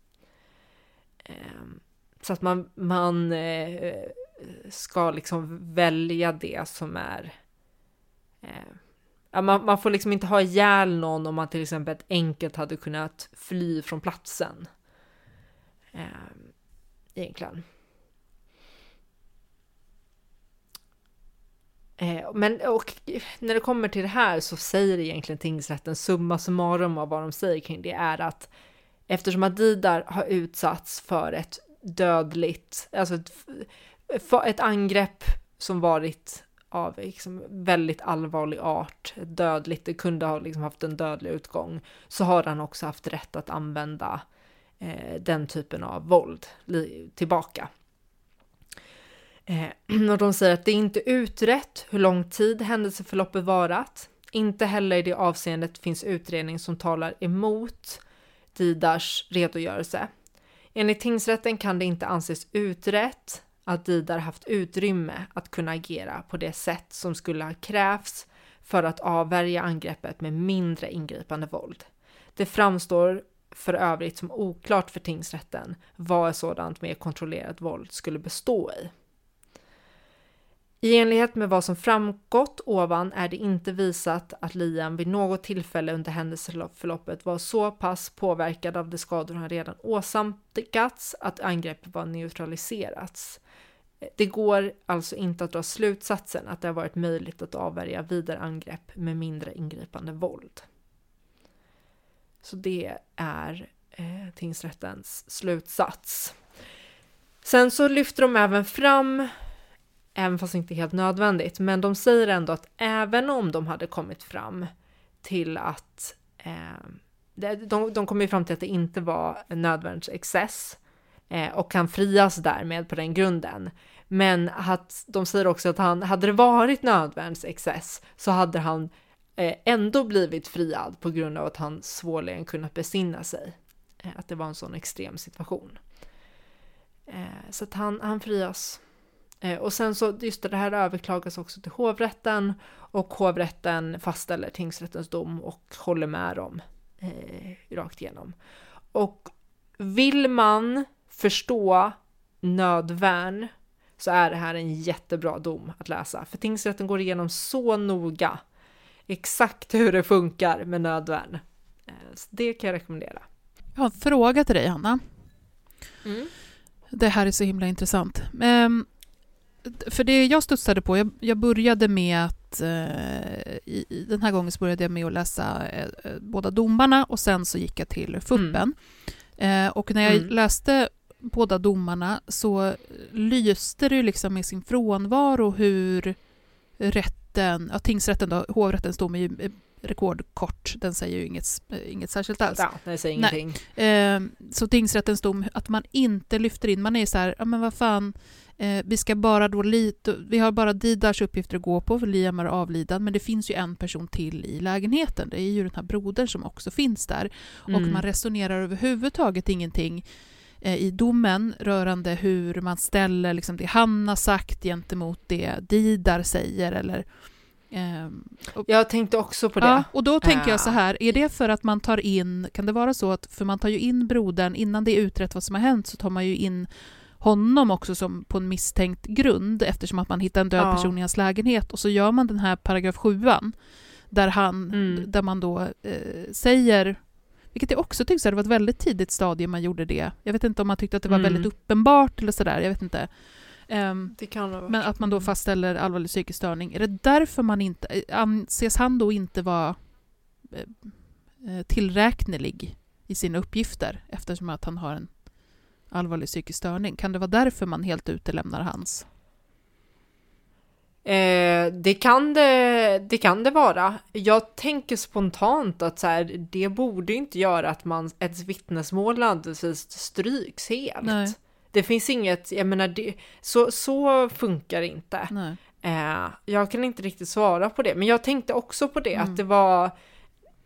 Så att man, man ska liksom välja det som är... Man, man får liksom inte ha ihjäl någon om man till exempel enkelt hade kunnat fly från platsen. Egentligen. Eh, men och, när det kommer till det här så säger egentligen tingsrätten summa summarum av vad de säger kring det är att eftersom att Didar har utsatts för ett dödligt, alltså ett, ett angrepp som varit av liksom väldigt allvarlig art, dödligt, det kunde ha liksom haft en dödlig utgång, så har han också haft rätt att använda den typen av våld tillbaka. Eh, och de säger att det är inte utrett hur lång tid händelseförloppet varat. Inte heller i det avseendet finns utredning som talar emot Didars redogörelse. Enligt tingsrätten kan det inte anses utrett att Didar haft utrymme att kunna agera på det sätt som skulle ha krävts för att avvärja angreppet med mindre ingripande våld. Det framstår för övrigt som oklart för tingsrätten vad sådant mer kontrollerat våld skulle bestå i. I enlighet med vad som framgått ovan är det inte visat att Liam vid något tillfälle under händelseförloppet var så pass påverkad av de skador han redan åsamkats att angreppet var neutraliserats. Det går alltså inte att dra slutsatsen att det har varit möjligt att avvärja vidare angrepp med mindre ingripande våld. Så det är eh, tingsrättens slutsats. Sen så lyfter de även fram, även fast inte helt nödvändigt, men de säger ändå att även om de hade kommit fram till att, eh, de, de kom ju fram till att det inte var nödvärnsexcess eh, och kan frias därmed på den grunden. Men att, de säger också att han, hade det varit nödvärnsexcess så hade han ändå blivit friad på grund av att han svårligen kunnat besinna sig. Att det var en sån extrem situation. Så att han, han frias. Och sen så, just det här överklagas också till hovrätten. Och hovrätten fastställer tingsrättens dom och håller med dem eh, rakt igenom. Och vill man förstå nödvärn så är det här en jättebra dom att läsa. För tingsrätten går igenom så noga exakt hur det funkar med nödvärn. Så det kan jag rekommendera. Jag har en fråga till dig, Hanna. Mm. Det här är så himla intressant. För det jag studsade på, jag började med att den här gången så började jag med att läsa båda domarna och sen så gick jag till fuppen. Mm. Och när jag mm. läste båda domarna så lyste det ju liksom med sin frånvaro hur rätten, ja, tingsrätten då, hovrätten står med ju rekordkort, den säger ju inget, inget särskilt alls. Ja, den säger ingenting. Eh, så tingsrättens dom, att man inte lyfter in, man är så här, ja men vad fan, eh, vi ska bara då lite, vi har bara Didars uppgifter att gå på, för Liam är avlidad, men det finns ju en person till i lägenheten, det är ju den här brodern som också finns där, mm. och man resonerar överhuvudtaget ingenting i domen rörande hur man ställer liksom det han har sagt gentemot det Didar säger. Eller, eh, och, jag tänkte också på det. Ja, och då tänker äh. jag så här, är det för att man tar in, kan det vara så att, för man tar ju in brodern, innan det är utrett vad som har hänt så tar man ju in honom också som på en misstänkt grund, eftersom att man hittar en död ja. person i hans lägenhet, och så gör man den här paragraf sjuan där, han, mm. där man då eh, säger... Vilket jag också tyckte, det var ett väldigt tidigt stadie man gjorde det. Jag vet inte om man tyckte att det var mm. väldigt uppenbart eller sådär, jag vet inte. Um, det kan vara. Men att man då fastställer allvarlig psykisk störning. Är det därför man inte, anses han då inte vara eh, tillräknelig i sina uppgifter eftersom att han har en allvarlig psykisk störning? Kan det vara därför man helt utelämnar hans? Eh, det, kan det, det kan det vara. Jag tänker spontant att så här, det borde inte göra att man ett vittnesmål alldeles stryks helt. Nej. Det finns inget, jag menar det, så, så funkar det inte. Nej. Eh, jag kan inte riktigt svara på det, men jag tänkte också på det, mm. att det var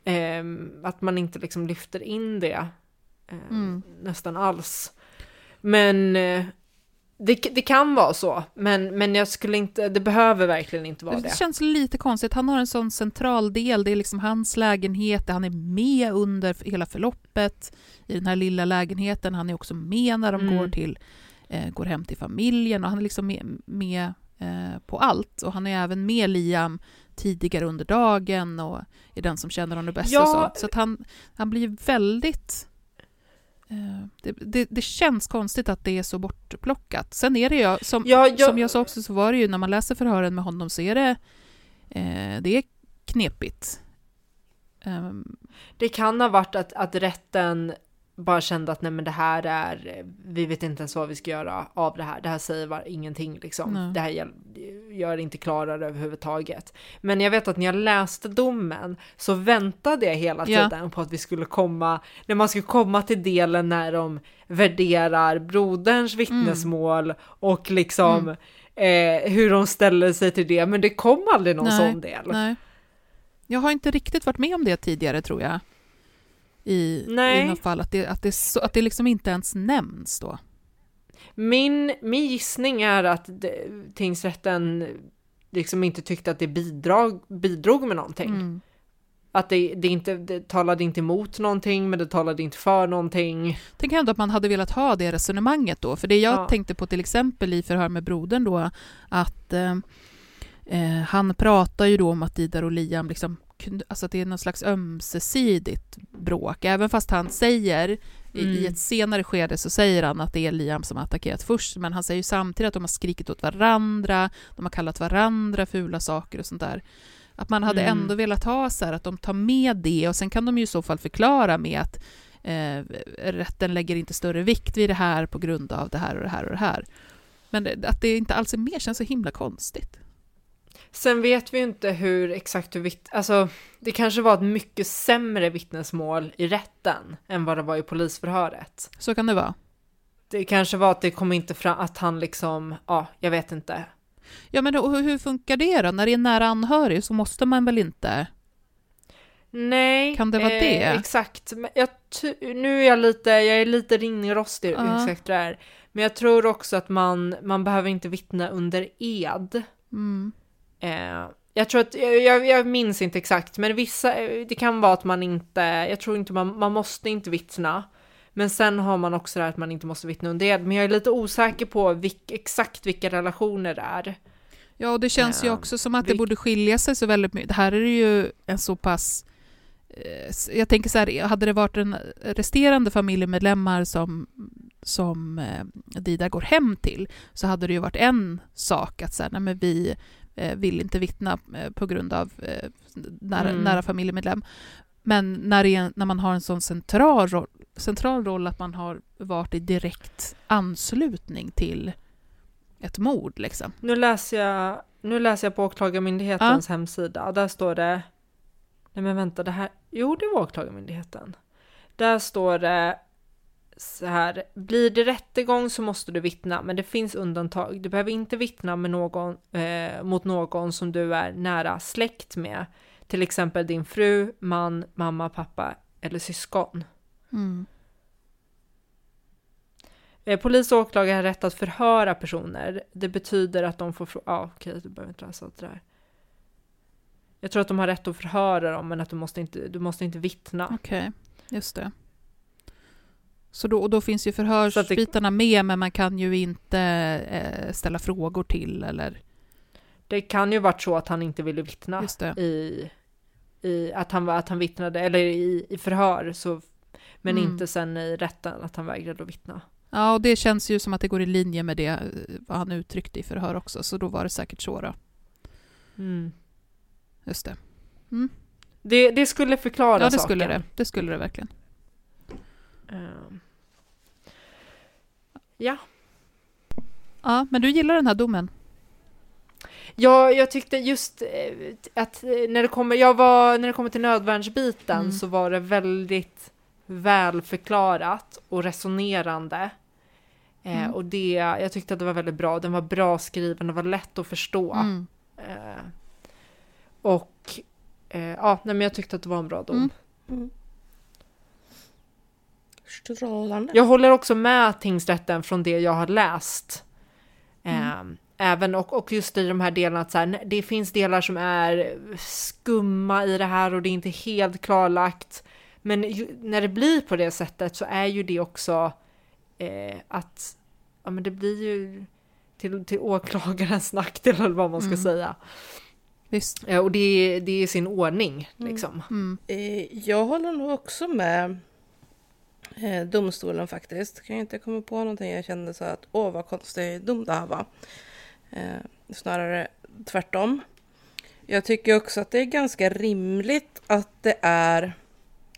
eh, att man inte liksom lyfter in det eh, mm. nästan alls. Men eh, Det, det kan vara så, men, men jag skulle inte, det behöver verkligen inte vara det. Det känns lite konstigt. Han har en sån central del. Det är liksom hans lägenhet. Han är med under hela förloppet i den här lilla lägenheten. Han är också med när de mm. går, till, eh, går hem till familjen. Och han är liksom med, med eh, på allt. Och han är även med Liam tidigare under dagen och är den som känner honom bäst. Ja. Och sånt. Så att han, han blir väldigt... Det, det, det känns konstigt att det är så bortplockat. Sen är det ju, som, ja, jag... som jag sa också, så var det ju när man läser förhören med honom så är det, eh, det är knepigt. Um... Det kan ha varit att, att rätten bara kände att nej men det här är, vi vet inte ens vad vi ska göra av det här. Det här säger bara ingenting liksom. Nej. Det här gör, gör det inte klarare överhuvudtaget. Men jag vet att när jag läste domen så väntade jag hela tiden ja. på att vi skulle komma, när man skulle komma till delen när de värderar broderns vittnesmål mm. och liksom mm. eh, hur de ställer sig till det. Men det kom aldrig någon nej, sån del. Nej. Jag har inte riktigt varit med om det tidigare tror jag. I, i något fall, att det, att det, så, att det liksom inte ens nämns då. Min, min gissning är att det, tingsrätten liksom inte tyckte att det bidrag, bidrog med någonting. Mm. Att det, det, inte, det talade inte emot någonting, men det talade inte för någonting. Tänk ändå att man hade velat ha det resonemanget då. För det jag ja. tänkte på till exempel i förhör med brodern då, att eh, eh, han pratar ju då om att Didar och Liam liksom, alltså att det är någon slags ömsesidigt bråk, även fast han säger mm. i ett senare skede så säger han att det är Liam som har attackerat först, men han säger ju samtidigt att de har skrikit åt varandra, de har kallat varandra fula saker och sånt där, att man hade mm. ändå velat ha så här att de tar med det, och sen kan de ju i så fall förklara med att eh, rätten lägger inte större vikt vid det här på grund av det här och det här och det här, men att det inte alls är mer känns så himla konstigt. Sen vet vi inte hur exakt hur vitt... Alltså, det kanske var ett mycket sämre vittnesmål i rätten än vad det var i polisförhöret. Så kan det vara. Det kanske var att det kom inte fram... Att han liksom... Ja, jag vet inte. Ja, men då, hur funkar det då? När det är nära anhörig så måste man väl inte... Nej. Kan det vara eh, det? Exakt. Men jag t- nu är jag lite... Jag är lite ringrostig uh. exakt det här. Men jag tror också att man, man behöver inte vittna under ed. Mm. Eh, jag tror att jag, jag minns inte exakt, men vissa, det kan vara att man inte, jag tror inte man, man måste inte vittna, men sen har man också det här att man inte måste vittna under det, men jag är lite osäker på vilk, exakt vilka relationer det är. Ja, och det känns eh, ju också som att vilk... det borde skilja sig så väldigt mycket. Det här är det ju en så pass eh, jag tänker så här, hade det varit en resterande familjemedlemmar som som eh, Didar går hem till, så hade det ju varit en sak att säga, nej men vi vill inte vittna på grund av nära, mm. nära familjemedlem. Men när, det är, när man har en sån central roll, central roll att man har varit i direkt anslutning till ett mord. Liksom. Nu, läser jag, nu läser jag på Åklagarmyndighetens ja. hemsida. Där står det... Nej men vänta, det här... Jo, det var Åklagarmyndigheten. Där står det så här. Blir det rättegång så måste du vittna. Men det finns undantag. Du behöver inte vittna med någon, eh, mot någon som du är nära släkt med. Till exempel din fru, man, mamma, pappa eller syskon. Mm. Polis och åklagare har rätt att förhöra personer. Det betyder att de får... Frå- ja, okej, du behöver inte läsa allt det där. Jag tror att de har rätt att förhöra dem, men att du måste inte, du måste inte vittna. Okej, just det. Så då, och då finns ju förhörsbitarna det, med, men man kan ju inte eh, ställa frågor till, eller... Det kan ju varit så att han inte ville vittna. Just det. I, i att, han, att han vittnade, eller i, i förhör, så, men mm. inte sen i rätten att han vägrade att vittna. Ja, och det känns ju som att det går i linje med det vad han uttryckte i förhör också. Så då var det säkert så då. Mm. Just det. Mm. det. Det skulle förklara ja, det saken. Skulle det. Det skulle det verkligen. Um. Ja. Ja, men du gillar den här domen? Ja, jag tyckte just att när det kommer, jag var, när det kommer till nödvärnsbiten mm. så var det väldigt... väl förklarat och resonerande. Mm. Eh, och det, jag tyckte att det var väldigt bra. Den var bra skriven, den var lätt att förstå. Mm. Eh, och eh, ja, nej, men jag tyckte att det var en bra dom. Mm. Mm. Strålande. Jag håller också med tingsrätten från det jag har läst. Eh, mm. Även och, och just i de här delarna att så här, det finns delar som är skumma i det här och det är inte helt klarlagt. Men ju, när det blir på det sättet så är ju det också eh, att ja, men det blir ju till, till åklagarens nackdel eller vad man ska mm. säga. Visst. Eh, och det, det är sin ordning. Mm. Liksom. Mm. Eh, jag håller nog också med eh, domstolen faktiskt. Kan jag inte komma på någonting jag kände så att åh vad konstigt dom det här var. Eh, snarare tvärtom. Jag tycker också att det är ganska rimligt att det är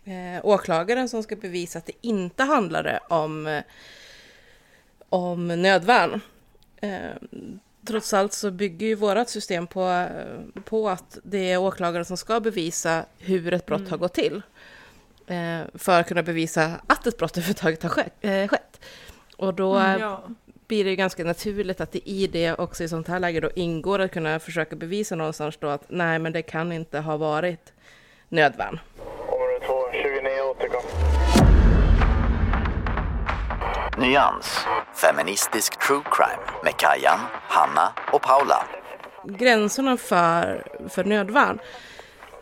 Eh, åklagaren som ska bevisa att det inte handlade om, om nödvärn. Eh, trots allt så bygger ju vårat system på, på att det är åklagaren som ska bevisa hur ett brott mm. har gått till. Eh, för att kunna bevisa att ett brott överhuvudtaget har skett. Eh, skett. Och då mm, ja. blir det ju ganska naturligt att det i det också i sånt här läge då ingår att kunna försöka bevisa någonstans då att nej men det kan inte ha varit nödvärn. Nyans, feministisk true crime med Kajan, Hanna och Paula. Gränserna för, för nödvärn.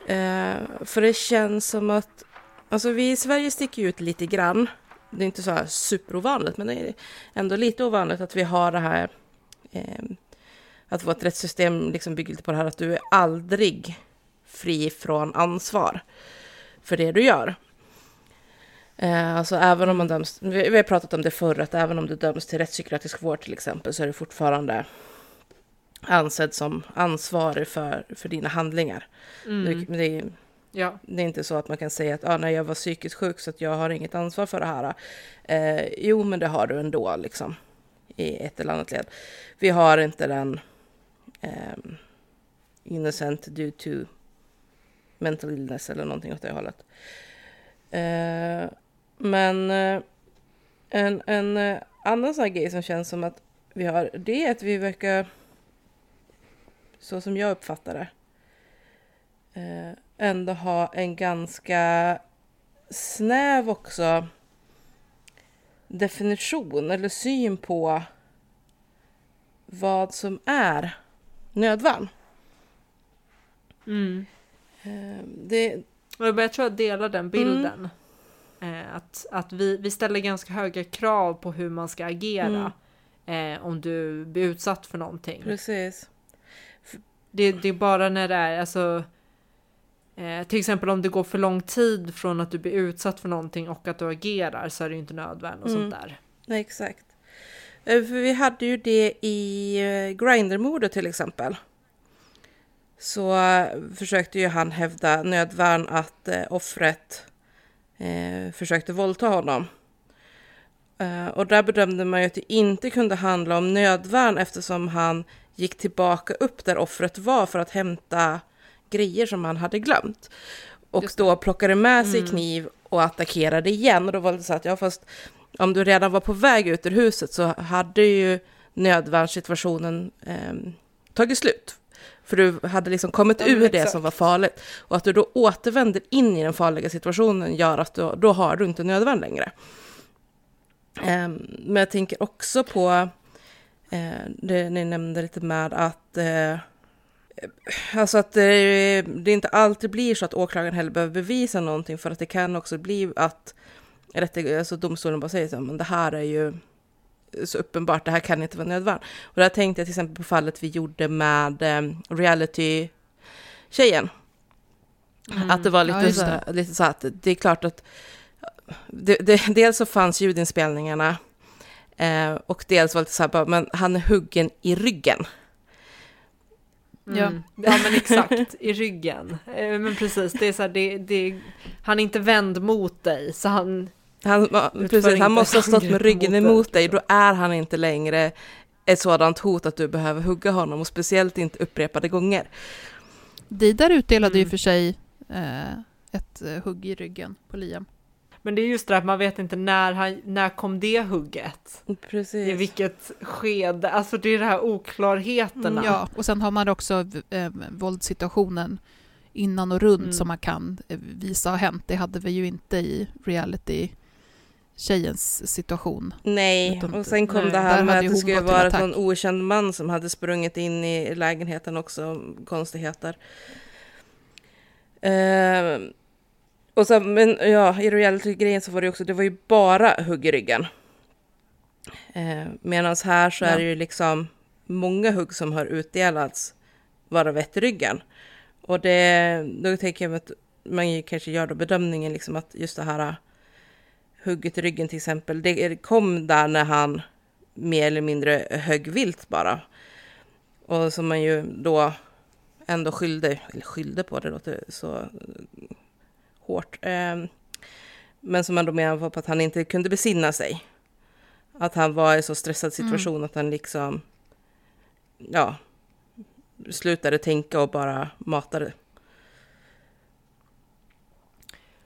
Eh, för det känns som att... Alltså vi i Sverige sticker ut lite grann. Det är inte så här superovanligt, men det är ändå lite ovanligt att vi har det här... Eh, att vårt rättssystem liksom bygger lite på det här att du är aldrig fri från ansvar för det du gör. Alltså även om man döms, vi har pratat om det förr, att även om du döms till rättspsykiatrisk vård till exempel så är du fortfarande ansedd som ansvarig för, för dina handlingar. Mm. Det, det, ja. det är inte så att man kan säga att ah, nej, jag var psykiskt sjuk så att jag har inget ansvar för det här. Eh, jo men det har du ändå liksom, i ett eller annat led. Vi har inte den eh, innocent due to mental illness eller någonting åt det hållet. Eh, men eh, en, en eh, annan sån här grej som känns som att vi har, det är att vi verkar, så som jag uppfattar det, eh, ändå ha en ganska snäv också definition eller syn på vad som är nödvärn. Mm. Eh, det Och jag tror jag delar den bilden. Mm. Eh, att att vi, vi ställer ganska höga krav på hur man ska agera. Mm. Eh, om du blir utsatt för någonting. Precis. Det, det är bara när det är... Alltså, eh, till exempel om det går för lång tid från att du blir utsatt för någonting och att du agerar så är det ju inte nödvändigt och mm. sånt där. Nej, exakt. För vi hade ju det i Grindr-mordet till exempel. så försökte ju han hävda nödvärn att eh, offret eh, försökte våldta honom. Eh, och där bedömde man ju att det inte kunde handla om nödvärn eftersom han gick tillbaka upp där offret var för att hämta grejer som han hade glömt. Och då plockade med sig mm. kniv och attackerade igen. Och då var det så att jag fast om du redan var på väg ut ur huset så hade ju nödvärnssituationen eh, tagit slut. För du hade liksom kommit ja, ur exakt. det som var farligt. Och att du då återvänder in i den farliga situationen gör att du, då har du inte nödvärn längre. Eh, men jag tänker också på eh, det ni nämnde lite med att... Eh, Alltså att det, det inte alltid blir så att åklagaren heller behöver bevisa någonting, för att det kan också bli att alltså domstolen bara säger så här, men det här är ju så uppenbart, det här kan inte vara nödvärn. Och där tänkte jag till exempel på fallet vi gjorde med eh, reality-tjejen. Mm. Att det var lite, ja, så, det. lite så att det är klart att det, det, dels så fanns ljudinspelningarna eh, och dels var det så här, bara, men han är huggen i ryggen. Mm. Ja. ja men exakt, i ryggen. Men precis, det är så här, det, det, han är inte vänd mot dig så han han, precis, han måste ha stått med ryggen mot emot dig, då är han inte längre ett sådant hot att du behöver hugga honom, och speciellt inte upprepade gånger. Didar utdelade mm. ju för sig eh, ett hugg i ryggen på Liam. Men det är just det att man vet inte när, han, när kom det hugget. Precis. I vilket skede. Alltså det är de här oklarheterna. Mm, ja, och sen har man också eh, våldsituationen innan och runt mm. som man kan visa har hänt. Det hade vi ju inte i reality-tjejens situation. Nej, och sen kom nej. det här med att det skulle vara en okänd man som hade sprungit in i lägenheten också. Konstigheter. Eh... Och så, men ja, i reality-grejen så var det också, det var ju bara hugg i ryggen. Eh, Medan här så ja. är det ju liksom många hugg som har utdelats varav ett i ryggen. Och det, då tänker jag att man ju kanske gör då bedömningen liksom att just det här hugget i ryggen till exempel, det kom där när han mer eller mindre högg vilt bara. Och som man ju då ändå skyllde, eller skyllde på det låter så... hårt. Men som man då menar var på att han inte kunde besinna sig. Att han var i så stressad situation mm. att han liksom ja slutade tänka och bara matade.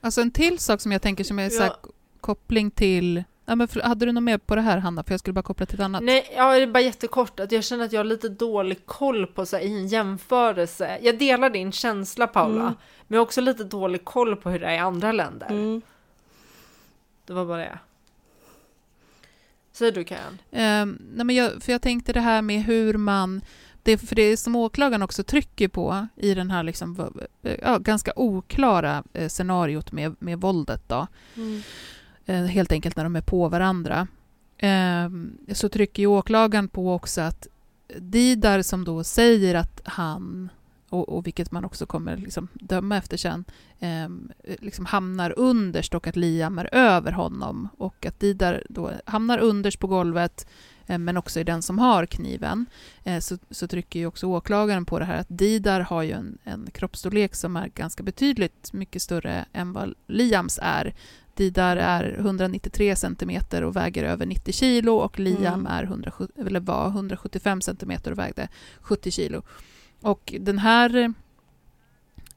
Alltså en till sak som jag tänker som är så här, ja. koppling till ja, men för, hade du något mer på det här, Hanna? För jag skulle bara koppla till ett annat. Nej, ja, det är bara jättekort. Att jag känner att jag har lite dålig koll på så här, i en jämförelse. Jag delar din känsla, Paula. Mm. Men jag har också lite dålig koll på hur det är i andra länder. Mm. Det var bara det. Säger du, Kajan? Um, nej, men jag, för jag tänkte det här med hur man... Det, för det är som åklagaren också trycker på i den här liksom, ja, ganska oklara eh, scenariot med, med våldet då. Mm. Helt enkelt när de är på varandra. Så trycker ju åklagaren på också att Didar som då säger att han, och, och vilket man också kommer liksom döma efter sen, liksom hamnar underst och att Liam är över honom. Och att Didar då hamnar underst på golvet men också är den som har kniven. Så, så trycker ju också åklagaren på det här att Didar har ju en, en kroppsstorlek som är ganska betydligt mycket större än vad Liams är. Didar är etthundranittiotre centimeter och väger över nittio kilo och Liam är hundra, eller var etthundrasjuttiofem centimeter och vägde sjuttio kilo. Och den här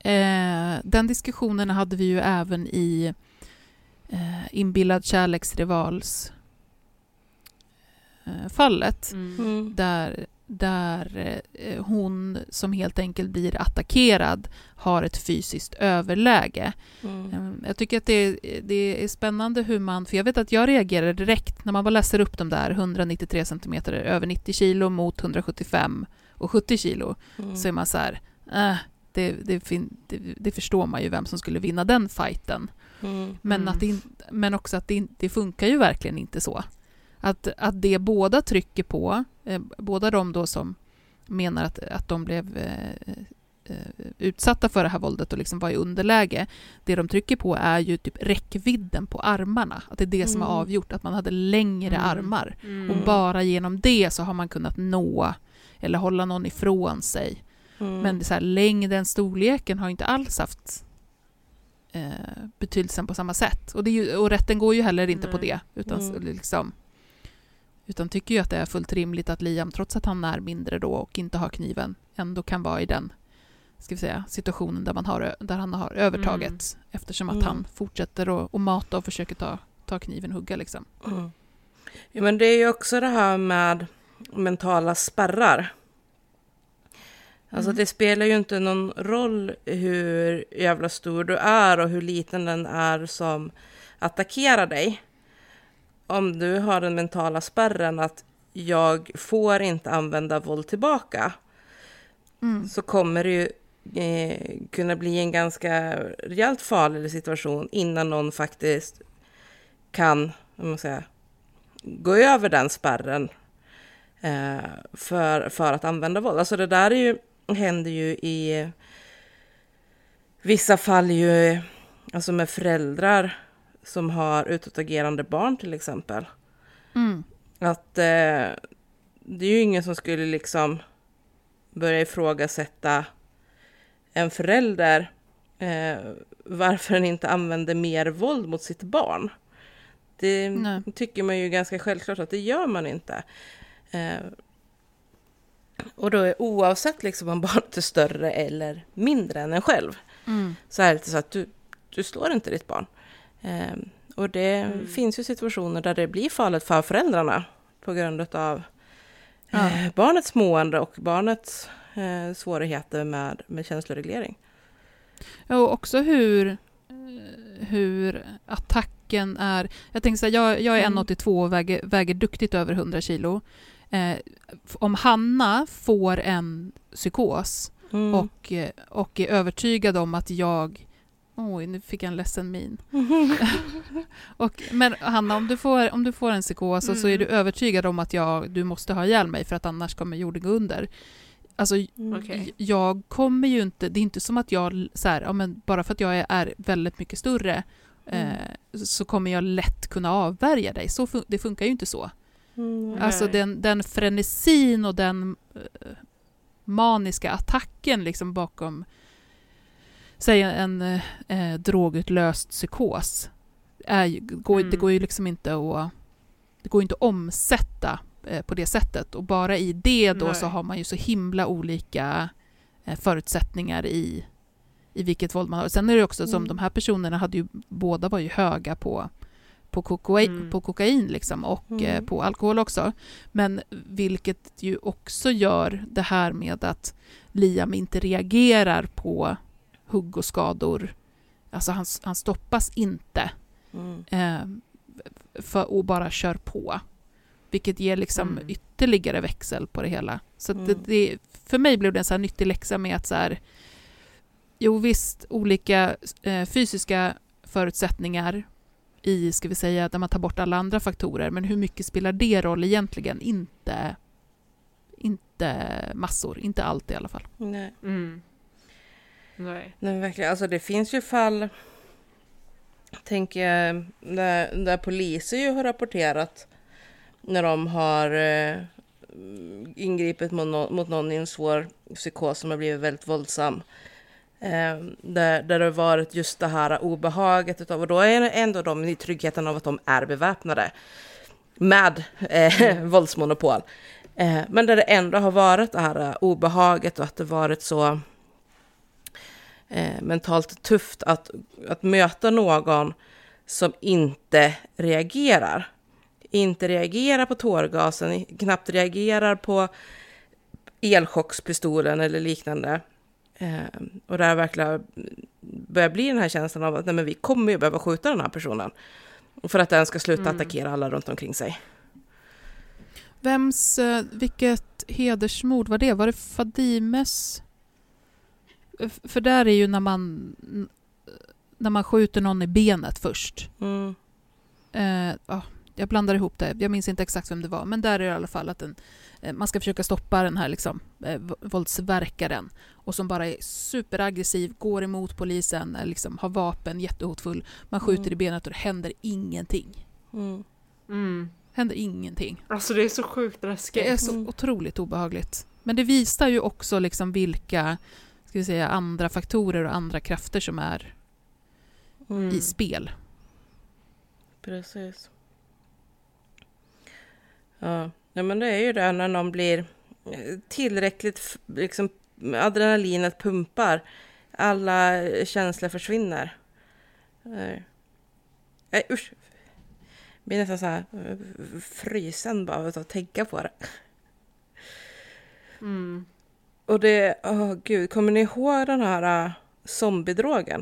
eh, den diskussionen hade vi ju även i eh, inbillad kärleksrivals eh, fallet mm. där där eh, hon som helt enkelt blir attackerad har ett fysiskt överläge. Mm. Jag tycker att det, det är spännande hur man, för jag vet att jag reagerar direkt när man bara läser upp de där etthundranittiotre centimeter över nittio kilo mot etthundrasjuttiofem och sjuttio kilo mm. så är man så här, äh, det, det, fin, det, det förstår man ju vem som skulle vinna den fighten. Mm. Men, mm. Att det, men också att det, det funkar ju verkligen inte så. Att, att det båda trycker på, eh, båda de då som menar att, att de blev eh, utsatta för det här våldet och liksom var i underläge, det de trycker på är ju typ räckvidden på armarna. Att det är det mm. som har avgjort, att man hade längre mm. armar. Mm. Och bara genom det så har man kunnat nå eller hålla någon ifrån sig. Mm. Men så här, längden, storleken har inte alls haft eh, betydelsen på samma sätt. Och, det är ju, och rätten går ju heller inte Nej. På det. Utan, mm. liksom, utan tycker ju att det är fullt rimligt att Liam, trots att han är mindre då och inte har kniven, ändå kan vara i den, ska vi säga, situationen där, man har, där han har övertaget. Mm. Eftersom att mm. han fortsätter att, och mata och försöker ta, ta kniven och hugga. Liksom. Mm. Ja, men det är ju också det här med mentala spärrar. Alltså mm. det spelar ju inte någon roll hur jävla stor du är och hur liten den är som attackerar dig. Om du har den mentala spärren att jag får inte använda våld tillbaka, mm. så kommer det ju eh, kunna bli en ganska rejält farlig situation innan någon faktiskt kan, om man säger, gå över den spärren eh, för, för att använda våld. Alltså det där är ju, händer ju i vissa fall ju, alltså med föräldrar som har utåtagerande barn till exempel. Mm. Att eh, det är ju ingen som skulle liksom börja ifrågasätta en förälder eh, varför den inte använder mer våld mot sitt barn. Det Nej. Tycker man ju ganska självklart att det gör man inte. Eh, och då är oavsett liksom om barnet är större eller mindre än en själv. Mm. Så är det så att du, du slår inte ditt barn. Eh, och det mm. finns ju situationer där det blir fallet för föräldrarna på grund av eh, barnets mående och barnets eh, svårigheter med, med känsloreglering. Ja, och också hur, hur attack är, jag tänker så här, jag, jag är mm. ett åttiotvå och väger, väger duktigt över hundra kilo. Eh, om Hanna får en psykos mm. och, och är övertygad om att jag... Oj, nu fick jag en ledsen min. och, men Hanna, om du får, om du får en psykos mm. så är du övertygad om att jag, du måste ha ihjäl mig för att annars kommer jorden gå under. Alltså, mm. jag kommer ju inte... Det är inte som att jag... Så här, ja, men bara för att jag är, är väldigt mycket större... Mm. så kommer jag lätt kunna avvärja dig. Så fun- det funkar ju inte så. Mm, alltså den, den frenesin och den uh, maniska attacken liksom bakom säg en uh, uh, drogutlöst psykos är, går, mm. det går ju liksom inte att, det går inte att omsätta uh, på det sättet. Och bara i det då Nej. Så har man ju så himla olika uh, förutsättningar i i vilket våld man har. Sen är det också som mm. de här personerna hade ju, båda var ju höga på, på, kokain, mm. på kokain liksom och mm. eh, på alkohol också. Men vilket ju också gör det här med att Liam inte reagerar på hugg och skador. Alltså han, han stoppas inte. Mm. Eh, för, och bara kör på. Vilket ger liksom mm. ytterligare växel på det hela. Så mm. det, det, för mig blev det en så här nyttig läxa med att så här, jo visst, olika eh, fysiska förutsättningar i, ska vi säga, där man tar bort alla andra faktorer. Men hur mycket spelar det roll egentligen? Inte, inte massor, inte allt i alla fall. Nej. Mm. Nej. Nej, verkligen. Alltså det finns ju fall, tänker jag, där, där poliser ju har rapporterat när de har... Eh, ingripit mot, no- mot någon i en svår psykos som har blivit väldigt våldsam. Eh, där, där det har varit just det här obehaget utav, och då är ändå de i tryggheten av att de är beväpnade med eh, mm. våldsmonopol, eh, men där det ändå har varit det här obehaget och att det varit så eh, mentalt tufft att, att möta någon som inte reagerar inte reagerar på tårgasen, knappt reagerar på elchockspistolen eller liknande. Eh, och där verkligen börjar bli den här känslan av att nej, men vi kommer ju behöva skjuta den här personen för att den ska sluta mm. attackera alla runt omkring sig. Vems, vilket hedersmord var det? Var det Fadimes? För där är ju när man när man skjuter någon i benet först. Mm. Eh, jag blandar ihop det. Jag minns inte exakt vem det var, men där är det i alla fall att den, man ska försöka stoppa den här liksom, våldsverkaren, och som bara är superaggressiv, går emot polisen, liksom, har vapen, jättehotfull. Man skjuter mm. i benet och det händer ingenting. Mm. Mm. Händer ingenting. Alltså det är så sjukt läskigt. Det är så otroligt obehagligt. Men det visar ju också liksom vilka, ska vi säga, andra faktorer och andra krafter som är mm. i spel. Precis. Ja. Ja, men det är ju det när någon blir tillräckligt, liksom, adrenalinet pumpar. Alla känslor försvinner. Nej, usch. Jag blir nästan så här frysen bara att tänka på det. Mm. Och det, åh gud, kommer ni ihåg den här zombiedrogen?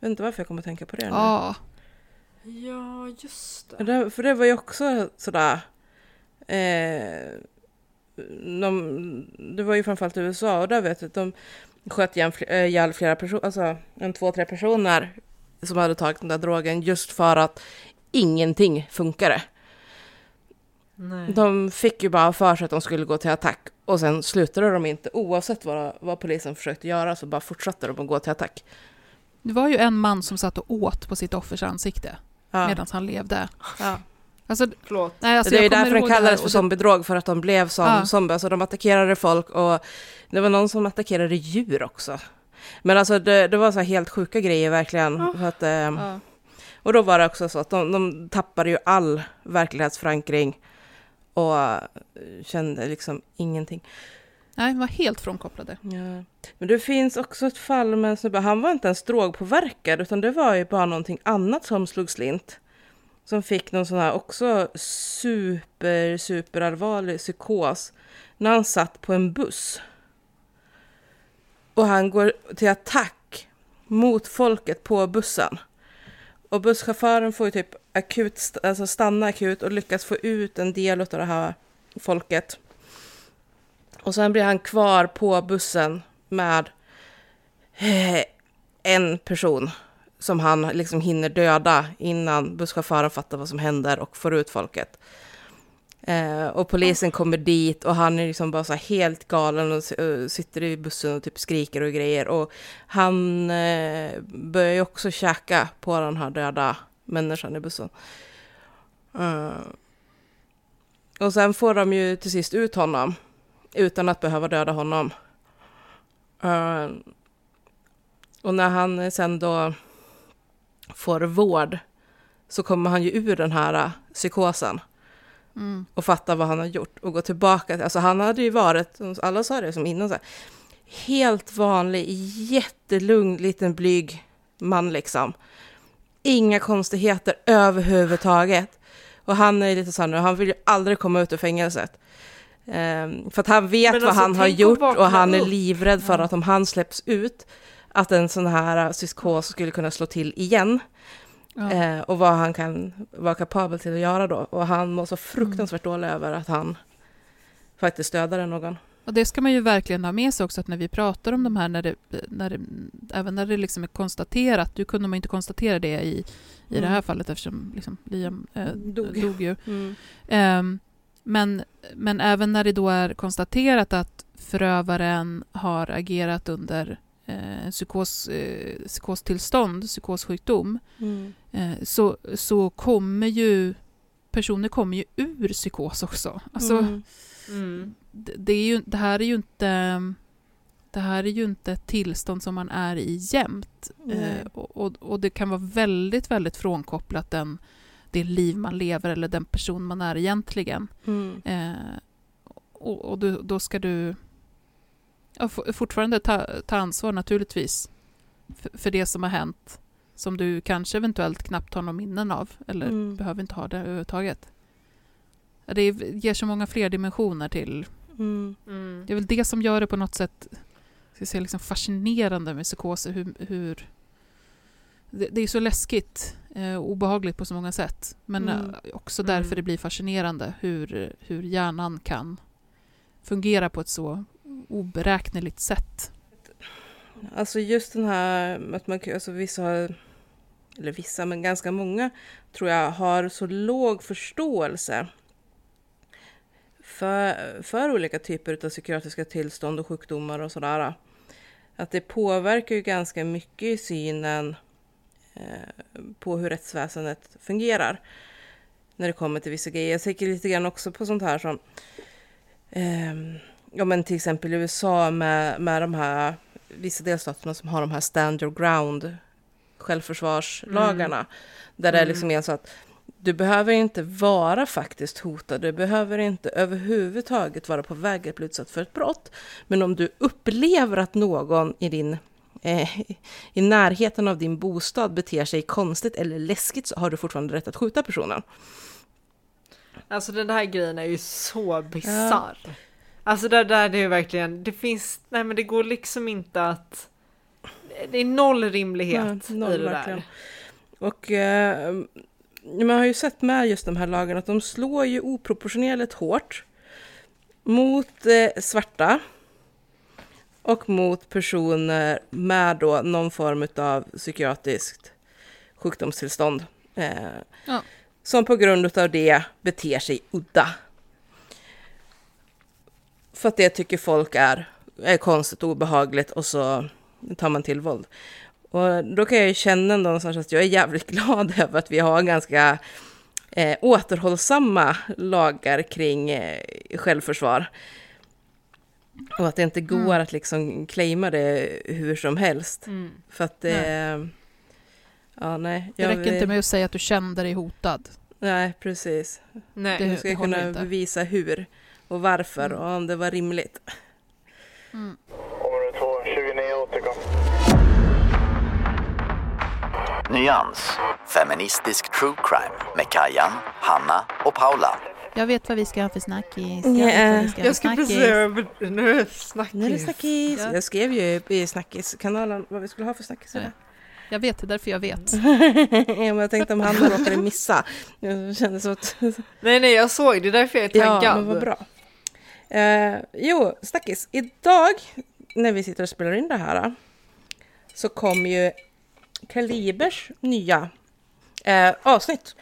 Jag vet inte varför jag kommer att tänka på det nu. Ja, ja just det. För det var ju också sådär... Eh, de, det var ju framförallt i U S A och där vet du, de sköt ihjäl flera personer, alltså en, två, tre personer som hade tagit den där drogen just för att ingenting funkade. Nej. De fick ju bara för sig att de skulle gå till attack och sen slutade de inte, oavsett vad, vad polisen försökte göra så bara fortsatte de att gå till attack. Det var ju en man som satt och åt på sitt offers ansikte ja. medan han levde. Ja. Alltså, nej, alltså, det är ju därför den kallades för zombiedrog, för att de blev som ja. zombier. Alltså de attackerade folk och det var någon som attackerade djur också. Men alltså det, det var så här helt sjuka grejer verkligen. Ja. För att, eh, ja. Och då var det också så att de, de tappade ju all verklighetsförankring och kände liksom ingenting. Nej, de var helt frånkopplade. Ja. Men det finns också ett fall med en snubbe, han var inte ens drogpåverkad utan det var ju bara någonting annat som slog slint. Som fick någon sån här också super, super allvarlig psykos när han satt på en buss. Och han går till attack mot folket på bussen. Och busschauffören får ju typ akut, alltså stanna akut och lyckas få ut en del av det här folket. Och sen blir han kvar på bussen med en person som han liksom hinner döda innan busschauffören fattar vad som händer och får ut folket. Eh, och polisen kommer dit och han är liksom bara så här helt galen och sitter i bussen och typ skriker och grejer. Och han eh, börjar ju också käka på den här döda människan i bussen. Eh. Och sen får de ju till sist ut honom utan att behöva döda honom. Eh. Och när han sen då får vård så kommer han ju ur den här psykosen mm. och fattar vad han har gjort och går tillbaka. Alltså han hade ju varit, alla sa det som innan, så här, helt vanlig, jättelugn, liten blyg man liksom. Inga konstigheter överhuvudtaget. Och han är lite så här nu, han vill ju aldrig komma ut ur fängelset. Ehm, för att han vet alltså, vad han har gjort och han är livrädd för ja. att om han släpps ut att en sån här psykos skulle kunna slå till igen. Ja. Eh, och vad han kan vara kapabel till att göra då. Och han var så fruktansvärt dålig över att han faktiskt dödade någon. Och det ska man ju verkligen ha med sig också, att när vi pratar om de här, när det, när det, även när det liksom är konstaterat, du kunde man inte konstatera det i, i mm. det här fallet eftersom liksom Liam eh, dog. dog ju. Mm. Eh, men, men även när det då är konstaterat att förövaren har agerat under Psykos, psykostillstånd, psykossjukdom mm. så, så kommer ju personer kommer ju ur psykos också. Alltså, mm. Mm. Det, det, är ju, det här är ju inte det här är ju inte ett tillstånd som man är i jämt mm. och, och, och det kan vara väldigt, väldigt frånkopplat den, det liv man lever eller den person man är egentligen mm. eh, och, och du, då ska du ja, fortfarande ta, ta ansvar naturligtvis för, för det som har hänt som du kanske eventuellt knappt har någon minnen av eller mm. behöver inte ha det överhuvudtaget. Det ger så många fler dimensioner till. Mm. Mm. Det är väl det som gör det på något sätt, ska jag säga, liksom fascinerande med psykoser. Hur, hur, det, det är så läskigt eh, och obehagligt på så många sätt. Men mm. också därför mm. det blir fascinerande hur, hur hjärnan kan fungera på ett så oberäkneligt sätt. Alltså just den här att man, alltså vissa har, eller vissa, men ganska många tror jag har så låg förståelse för, för olika typer av psykiatriska tillstånd och sjukdomar och sådär. Att det påverkar ju ganska mycket i synen eh, på hur rättsväsendet fungerar. när det kommer till vissa grejer. Jag tänker lite grann också på sånt här som eh, ja, men till exempel i U S A med, med de här vissa delstaterna som har de här stand your ground självförsvarslagarna, mm. där det är liksom är så att du behöver inte vara faktiskt hotad, du behöver inte överhuvudtaget vara på väg att bli utsatt för ett brott, men om du upplever att någon i din eh, i närheten av din bostad beter sig konstigt eller läskigt, så har du fortfarande rätt att skjuta personen. Alltså den här grejen är ju så bizarr. Ja. Alltså där där det är verkligen, det finns, nej men det går liksom inte att, det är noll rimlighet, ja, noll i det verkligen. Där. Och eh, man har ju sett med just de här lagarna att de slår ju oproportionerligt hårt mot eh, svarta och mot personer med då någon form av psykiatriskt sjukdomstillstånd eh, ja. som på grund av det beter sig udda. För att det tycker folk är, är konstigt och obehagligt, och så tar man till våld. Och då kan jag ju känna någonstans att jag är jävligt glad över att vi har ganska eh, återhållsamma lagar kring eh, självförsvar. Och att det inte går mm. att liksom claima det hur som helst. Mm. För att eh, nej. Ja, nej, jag det räcker vill... inte med att säga att du känner dig hotad. Nej, precis. Nej. Du ska det kunna inte. Bevisa hur och varför mm. och om det var rimligt. Mm. Område två, tjugonio återkom. Nyans, feministisk true crime med Kajan, Hanna och Paula. Jag vet vad vi ska ha för snackis. Jag, yeah. ska jag ska precis nu är det snackis. Nu är det snackis. Ja. Jag skrev ju i snackiskanalen vad vi skulle ha för snackis. Ja. Jag vet, det är därför jag vet. Ja, men jag tänkte om han råkade missa. Jag kände så att... nej, nej, jag såg det. Det är därför jag är taggad. Ja, men vad bra. Eh, jo, snackis. Idag, när vi sitter och spelar in det här, så kommer ju Kalibers nya eh, avsnitt.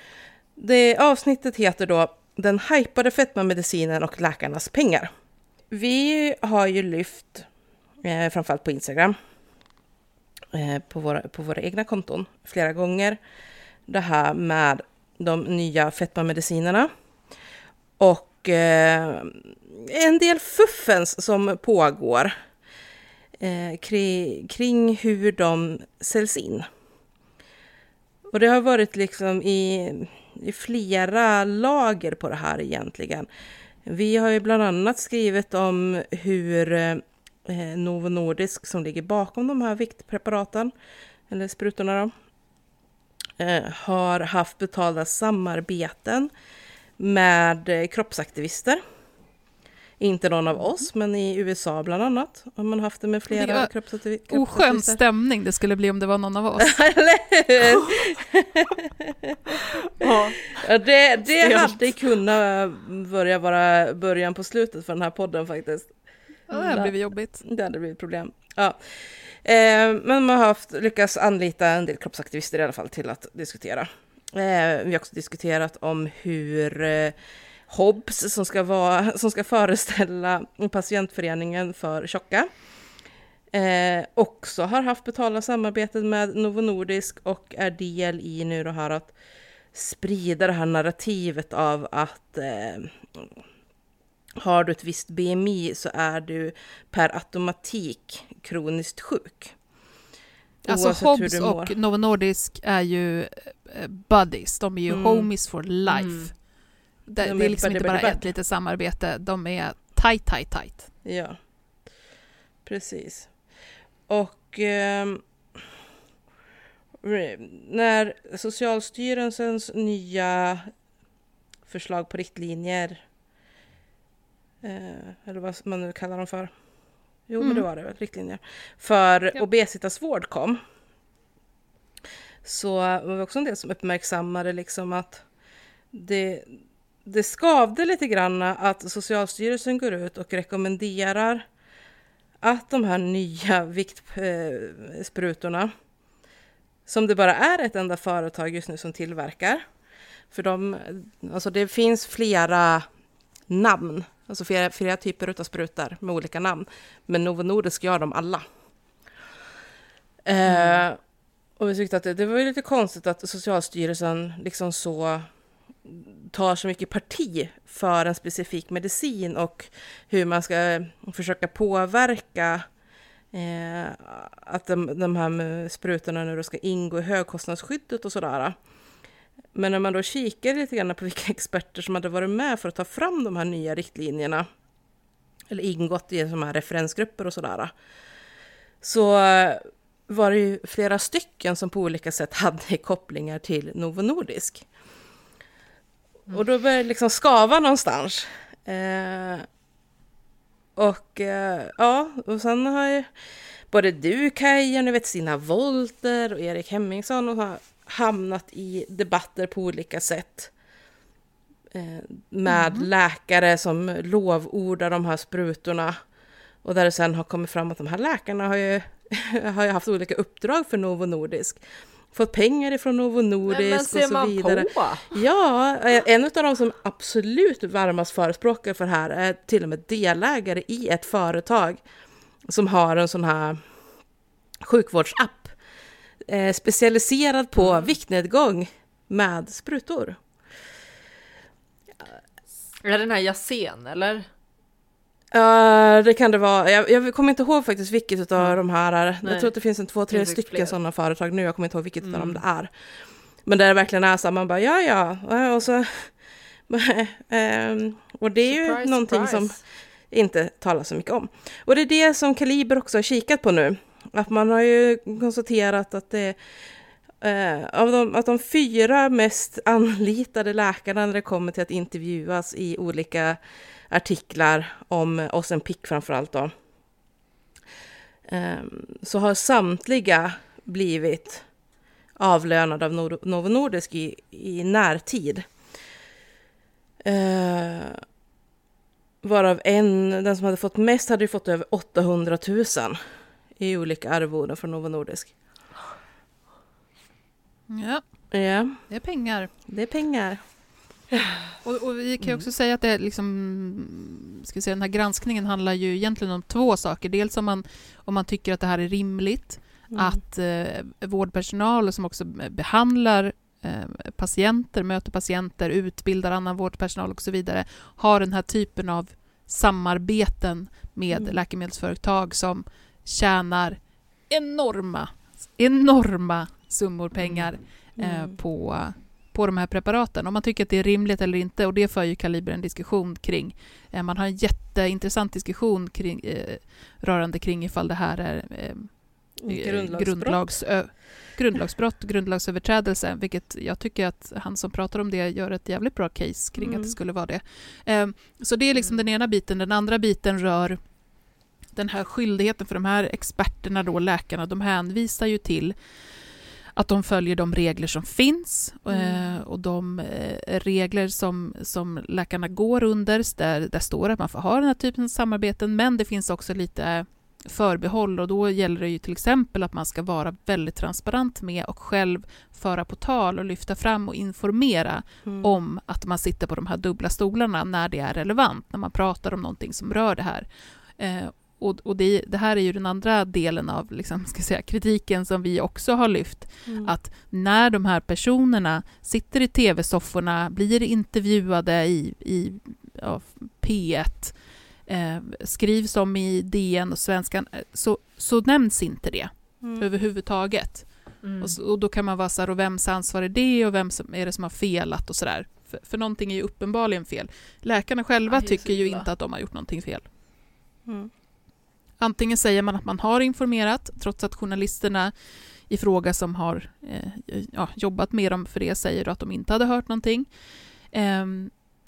Det avsnittet heter då Den hypade fetmamedicinen och läkarnas pengar. Vi har ju lyft, eh, framförallt på Instagram, eh, på, våra, på våra egna konton flera gånger, det här med de nya fetmamedicinerna. Och eh, en del fuffens som pågår eh, kring, kring hur de säljs in. Och det har varit liksom i, i flera lager på det här egentligen. Vi har ju bland annat skrivit om hur eh, Novo Nordisk, som ligger bakom de här viktpreparaten, eller sprutorna då, eh, har haft betalda samarbeten med eh, kroppsaktivister. Inte någon av oss, men i U S A bland annat har man haft det med flera kroppsaktivister. Oskön stämning det skulle bli om det var någon av oss. Eller hur? Ja. Det, det hade kunnat börja vara början på slutet för den här podden faktiskt. Ja, det hade blivit jobbigt. Det hade blivit problem. Ja. Men man har haft, lyckats anlita en del kroppsaktivister i alla fall till att diskutera. Vi har också diskuterat om hur... Hobbs som ska, vara, som ska föreställa patientföreningen för tjocka eh, också har haft betala samarbetet med Novo Nordisk och är del i nu då här att sprida det här narrativet av att eh, har du ett visst B M I så är du per automatik kroniskt sjuk. Alltså oavsett Hobbs och Novo Nordisk är ju buddies, de är ju mm. homies for life. Mm. Det, de det är liksom inte bara ett litet samarbete. De är tight, tight, tight. Ja, precis. Och eh, när Socialstyrelsens nya förslag på riktlinjer eh, eller vad man nu kallar dem för. Jo, mm. men det var det väl, riktlinjer. För ja. obesitasvård kom, så var vi också en del som uppmärksammade liksom att det... Det skavde lite grann att Socialstyrelsen går ut och rekommenderar att de här nya viktsprutorna, som det bara är ett enda företag just nu som tillverkar, för de, alltså det finns flera namn, alltså flera, flera typer av sprutor med olika namn, men Novo Nordisk gör dem alla. Mm. Eh, och vi tyckte att det, det var lite konstigt att Socialstyrelsen liksom så tar så mycket parti för en specifik medicin och hur man ska försöka påverka eh, att de, de här sprutorna nu då ska ingå i högkostnadsskyddet och sådär. Men när man då kikar lite grann på vilka experter som hade varit med för att ta fram de här nya riktlinjerna eller ingått i de här referensgrupper och sådär, så var det ju flera stycken som på olika sätt hade kopplingar till Novo Nordisk. Och då började det liksom skava någonstans. Eh, och eh, ja, och sen har ju både du, Kaja, nu vet Stina Wolter och Erik Hemmingsson och har hamnat i debatter på olika sätt. Eh, med mm. läkare som lovordar de här sprutorna. Och där det sen har kommit fram att de här läkarna har ju, har ju haft olika uppdrag för Novo Nordisk. Fått pengar ifrån Novo Nordisk och så vidare. På. Ja, en av de som absolut varmast förespråkar för här är till och med delägare i ett företag som har en sån här sjukvårdsapp eh, specialiserad på mm. viktnedgång med sprutor. Är den här Jasen eller? Uh, det kan det vara. Jag, jag kommer inte ihåg faktiskt vilket av mm. de här är. Nej. Jag tror att det finns en två, tre stycken fler sådana företag nu. Jag kommer inte ihåg vilket mm. av dem det är. Men där det verkligen är så att man bara, ja, ja. Och, så, um, och det är surprise, ju någonting surprise. Som inte talas så mycket om. Och det är det som Kaliber också har kikat på nu. Att man har ju konstaterat att det uh, av de, att de fyra mest anlitade läkarna när det kommer till att intervjuas i olika artiklar om Ozempic framförallt då. Så har samtliga blivit avlönade av Novo Nordisk i, i närtid. Varav en, den som hade fått mest hade ju fått över åttahundratusen i olika arvoden från Novo Nordisk. Ja. Ja, det är pengar. Det är pengar. Och, och vi kan ju också mm. säga att det liksom, ska vi säga, den här granskningen handlar ju egentligen om två saker. Dels om man, om man tycker att det här är rimligt mm. att eh, vårdpersonal som också behandlar eh, patienter, möter patienter, utbildar annan vårdpersonal och så vidare har den här typen av samarbeten med mm. läkemedelsföretag som tjänar enorma, enorma summor pengar eh, mm. på... på de här preparaten, om man tycker att det är rimligt eller inte, och det för ju Kaliber en diskussion kring. Man har en jätteintressant diskussion kring, eh, rörande kring ifall det här är eh, grundlagsbrott. Grundlags, ö, grundlagsbrott, grundlagsöverträdelse, vilket jag tycker att han som pratar om det gör ett jävligt bra case kring mm. att det skulle vara det. Eh, så det är liksom mm. den ena biten. Den andra biten rör den här skyldigheten för de här experterna då, läkarna, de hänvisar ju till att de följer de regler som finns mm. och de regler som, som läkarna går under, där, där står det att man får ha den här typen av samarbeten, men det finns också lite förbehåll, och då gäller det ju till exempel att man ska vara väldigt transparent med och själv föra på tal och lyfta fram och informera mm. om att man sitter på de här dubbla stolarna när det är relevant, när man pratar om någonting som rör det här. Och, och det, det här är ju den andra delen av liksom, ska jag säga, kritiken som vi också har lyft. Mm. Att när de här personerna sitter i tv-sofforna, blir intervjuade i, i ja, P ett, eh, skrivs om i D N och Svenskan, så, så nämns inte det mm. överhuvudtaget. Mm. Och, så, och då kan man vara så här, och vems ansvar är det och vem som, är det som har felat och sådär. För, för någonting är ju uppenbarligen fel. Läkarna själva ja, tycker ju inte att de har gjort någonting fel. Mm. Antingen säger man att man har informerat trots att journalisterna i fråga som har eh, ja, jobbat med dem för det säger att de inte hade hört någonting. Eh,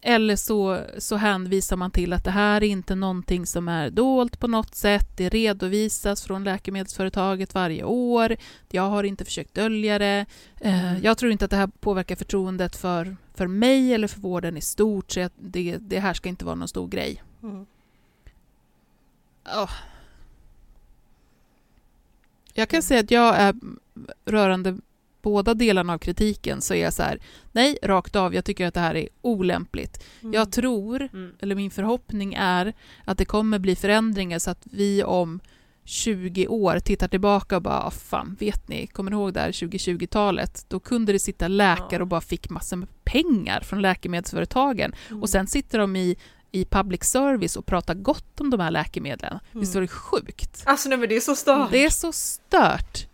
eller så, så hänvisar man till att det här är inte någonting som är dolt på något sätt. Det redovisas från läkemedelsföretaget varje år. Jag har inte försökt dölja det. Eh, jag tror inte att det här påverkar förtroendet för, för mig eller för vården i stort. Så det, det här ska inte vara någon stor grej. Mm. Oh. Jag kan säga att jag är rörande båda delarna av kritiken, så är jag så här, nej, rakt av, jag tycker att det här är olämpligt. Mm. Jag tror, mm. eller min förhoppning är att det kommer bli förändringar så att vi om tjugo år tittar tillbaka och bara, fan, vet ni, kommer ni ihåg det här tjugotjugotalet? Då kunde det sitta läkare och bara fick massor med pengar från läkemedelsföretagen. Mm. Och sen sitter de i, i public service och pratar gott om de här läkemedlen. Mm. Visst var det sjukt? Alltså nej, men det är så stört. Det är så stört.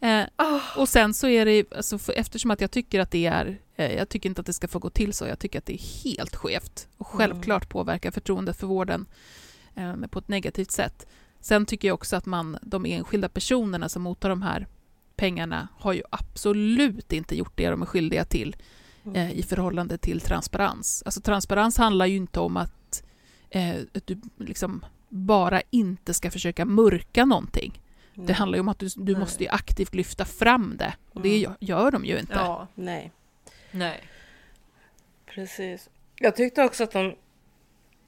Eh, oh. Och sen så är det, alltså, för, eftersom att jag tycker att det är, eh, jag tycker inte att det ska få gå till så, jag tycker att det är helt skevt och självklart mm. påverkar förtroendet för vården eh, på ett negativt sätt. Sen tycker jag också att man, de enskilda personerna som motar de här pengarna har ju absolut inte gjort det de är skyldiga till eh, i förhållande till transparens. Alltså transparens handlar ju inte om att, eh, att du liksom bara inte ska försöka mörka någonting. Mm. Det handlar ju om att du, du måste ju aktivt lyfta fram det. Och det gör, gör de ju inte. Ja, nej. Nej. Precis. Jag tyckte också att de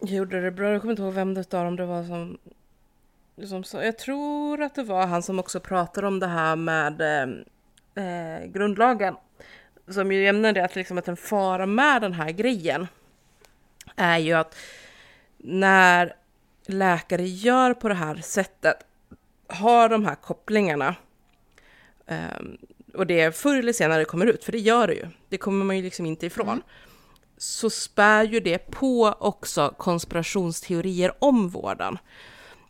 gjorde det bra. Jag kommer inte ihåg vem det var, om det var som... Som, jag tror att det var han som också pratade om det här med eh, grundlagen, som ju ämnade att, liksom, att en fara med den här grejen är ju att när läkare gör på det här sättet, har de här kopplingarna eh, och det är förr eller senare det kommer ut, för det gör det ju, det kommer man ju liksom inte ifrån, mm. så spär ju det på också konspirationsteorier om vården.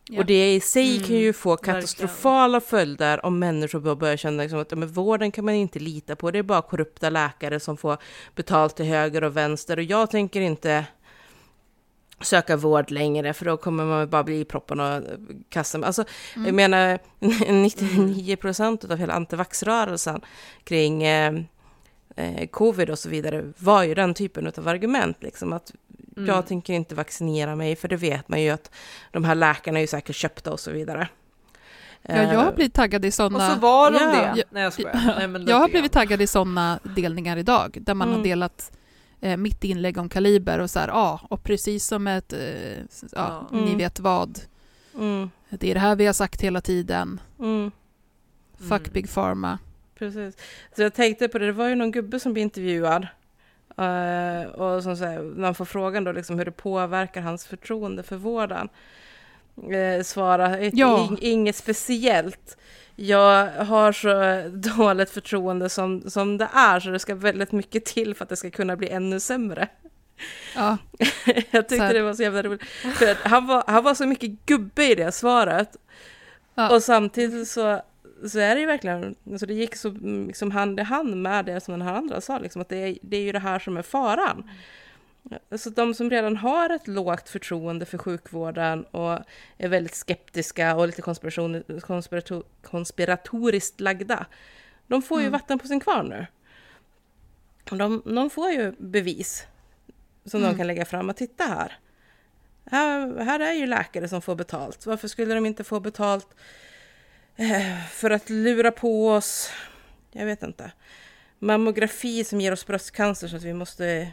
Ja. Och det i sig mm, kan ju få katastrofala verkligen. Följder om människor börjar känna liksom att men vården kan man inte lita på. Det är bara korrupta läkare som får betalt till höger och vänster. Och jag tänker inte söka vård längre, för då kommer man bara bli i proppen och kasta. Alltså, mm. jag menar, nittionio procent av hela antivaxrörelsen kring eh, eh, covid och så vidare var ju den typen av argument. Liksom att Mm. jag tänker inte vaccinera mig, för det vet man ju att de här läkarna är ju säkert köpta och så vidare. Ja, jag har blivit taggad i sådana... Och så var de ja. det. Jag, Nej, jag skojar. Nej, men jag har blivit taggad i sådana delningar idag, där man mm. har delat eh, mitt inlägg om Kaliber och så här, ja, och precis som ett, eh, ja, mm. ni vet vad. Mm. Det är det här vi har sagt hela tiden. Mm. Fuck Big Pharma. Precis. Så jag tänkte på det, det var ju någon gubbe som blev intervjuad. Uh, och som säger, när man får frågan då liksom hur det påverkar hans förtroende för vården, uh, svara ja. in, inget speciellt. Jag har så dåligt förtroende som, som det är, så det ska väldigt mycket till för att det ska kunna bli ännu sämre. Ja. Jag tyckte så. Det var så jävla roligt. För att han, var, han var så mycket gubbe i det svaret. Ja. Och samtidigt så Så är det ju verkligen, alltså det gick så liksom hand i hand med det som den här andra sa, liksom, att det är, det är ju det här som är faran. Så de som redan har ett lågt förtroende för sjukvården och är väldigt skeptiska och lite konspiration, konspirator, konspiratoriskt lagda, de får ju mm. vatten på sin kvarn nu. De, de får ju bevis som mm. de kan lägga fram och titta här. här. Här är ju läkare som får betalt. Varför skulle de inte få betalt för att lura på oss, jag vet inte, mammografi som ger oss bröstcancer, så att vi måste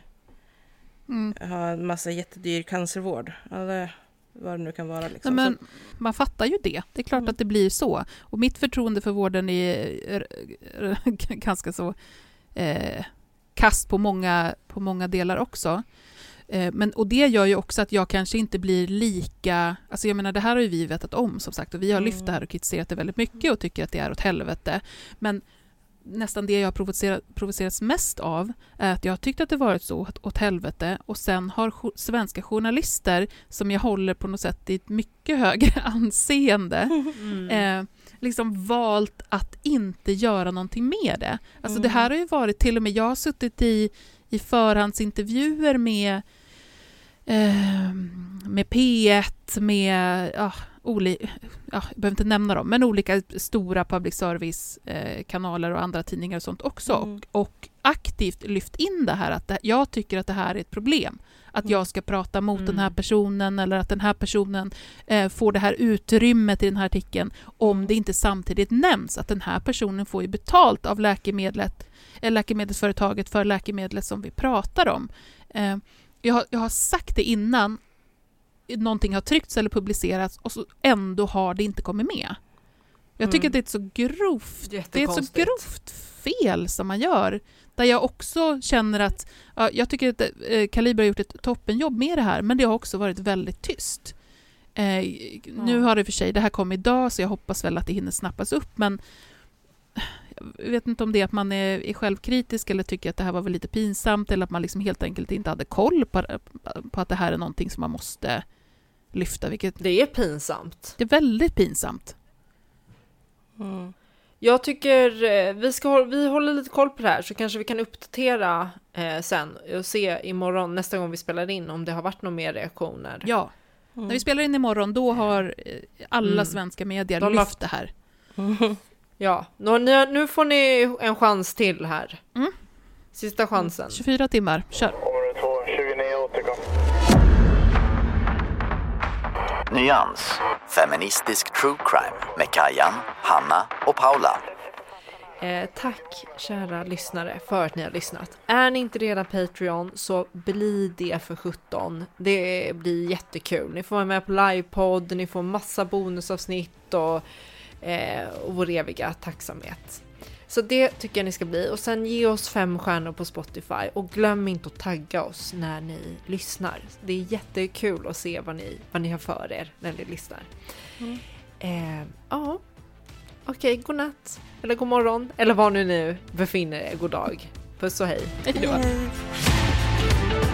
mm. ha en massa jättedyr cancervård, eller vad det nu kan vara. Liksom. Nej, men man fattar ju det. Det är klart mm. att det blir så. Och mitt förtroende för vården är ganska så eh, kast på många, på många delar också. Men, och det gör ju också att jag kanske inte blir lika, alltså jag menar, det här har ju vi vetat om, som sagt, och vi har lyft det här och kritiserat det väldigt mycket och tycker att det är åt helvete, men nästan det jag har provocerat, provocerats mest av är att jag har tyckt att det varit så åt helvete, och sen har jo, svenska journalister som jag håller på något sätt i ett mycket högre anseende mm. eh, liksom valt att inte göra någonting med det. Alltså mm. det här har ju varit, till och med jag har suttit i i förhandsintervjuer med eh, med P ett, med ja, olika, ja, jag behöver inte nämna dem, men olika stora public service eh, kanaler och andra tidningar och sånt också, mm. och, och aktivt lyft in det här att det, jag tycker att det här är ett problem, att mm. jag ska prata mot mm. den här personen, eller att den här personen eh, får det här utrymmet i den här artikeln, om det inte samtidigt nämns att den här personen får ju betalt av läkemedlet läkemedelsföretaget för läkemedlet som vi pratar om. Eh, jag, har, jag har sagt det innan någonting har tryckts eller publicerats, och så ändå har det inte kommit med. Jag tycker mm. att det är ett så grovt det är ett så grovt fel som man gör, där jag också känner att ja, jag tycker att Kaliber har gjort ett toppenjobb med det här, men det har också varit väldigt tyst. Eh, mm. Nu har det för sig, det här kom idag så jag hoppas väl att det hinner snappas upp, men jag vet inte om det är att man är, är självkritisk eller tycker att det här var väl lite pinsamt eller att man liksom helt enkelt inte hade koll på, på att det här är någonting som man måste lyfta. Vilket, det är pinsamt. Det är väldigt pinsamt. Mm. Jag tycker vi, ska, vi håller lite koll på det här så kanske vi kan uppdatera eh, sen och se imorgon nästa gång vi spelar in om det har varit några mer reaktioner. Ja, mm. När vi spelar in imorgon då har alla mm. svenska medier de lyft haft... det här. Mm. Ja, nu, nu får ni en chans till här. Mm. Sista chansen. tjugofyra timmar, kör. Nyans, feministisk true crime med Kajan, Hanna och Paula. Eh, tack kära lyssnare för att ni har lyssnat. Är ni inte redan Patreon så bli det för sjutton. Det blir jättekul. Ni får vara med på livepodd, ni får massa bonusavsnitt och, eh, och vår eviga tacksamhet. Så det tycker jag ni ska bli. Och sen ge oss fem stjärnor på Spotify. Och glöm inte att tagga oss när ni lyssnar. Det är jättekul att se vad ni, vad ni har för er när ni lyssnar. Mm. Eh, ja. Okej, okay, god natt. Eller god morgon. Eller var ni nu befinner er. God dag. Puss och hej. Hej då.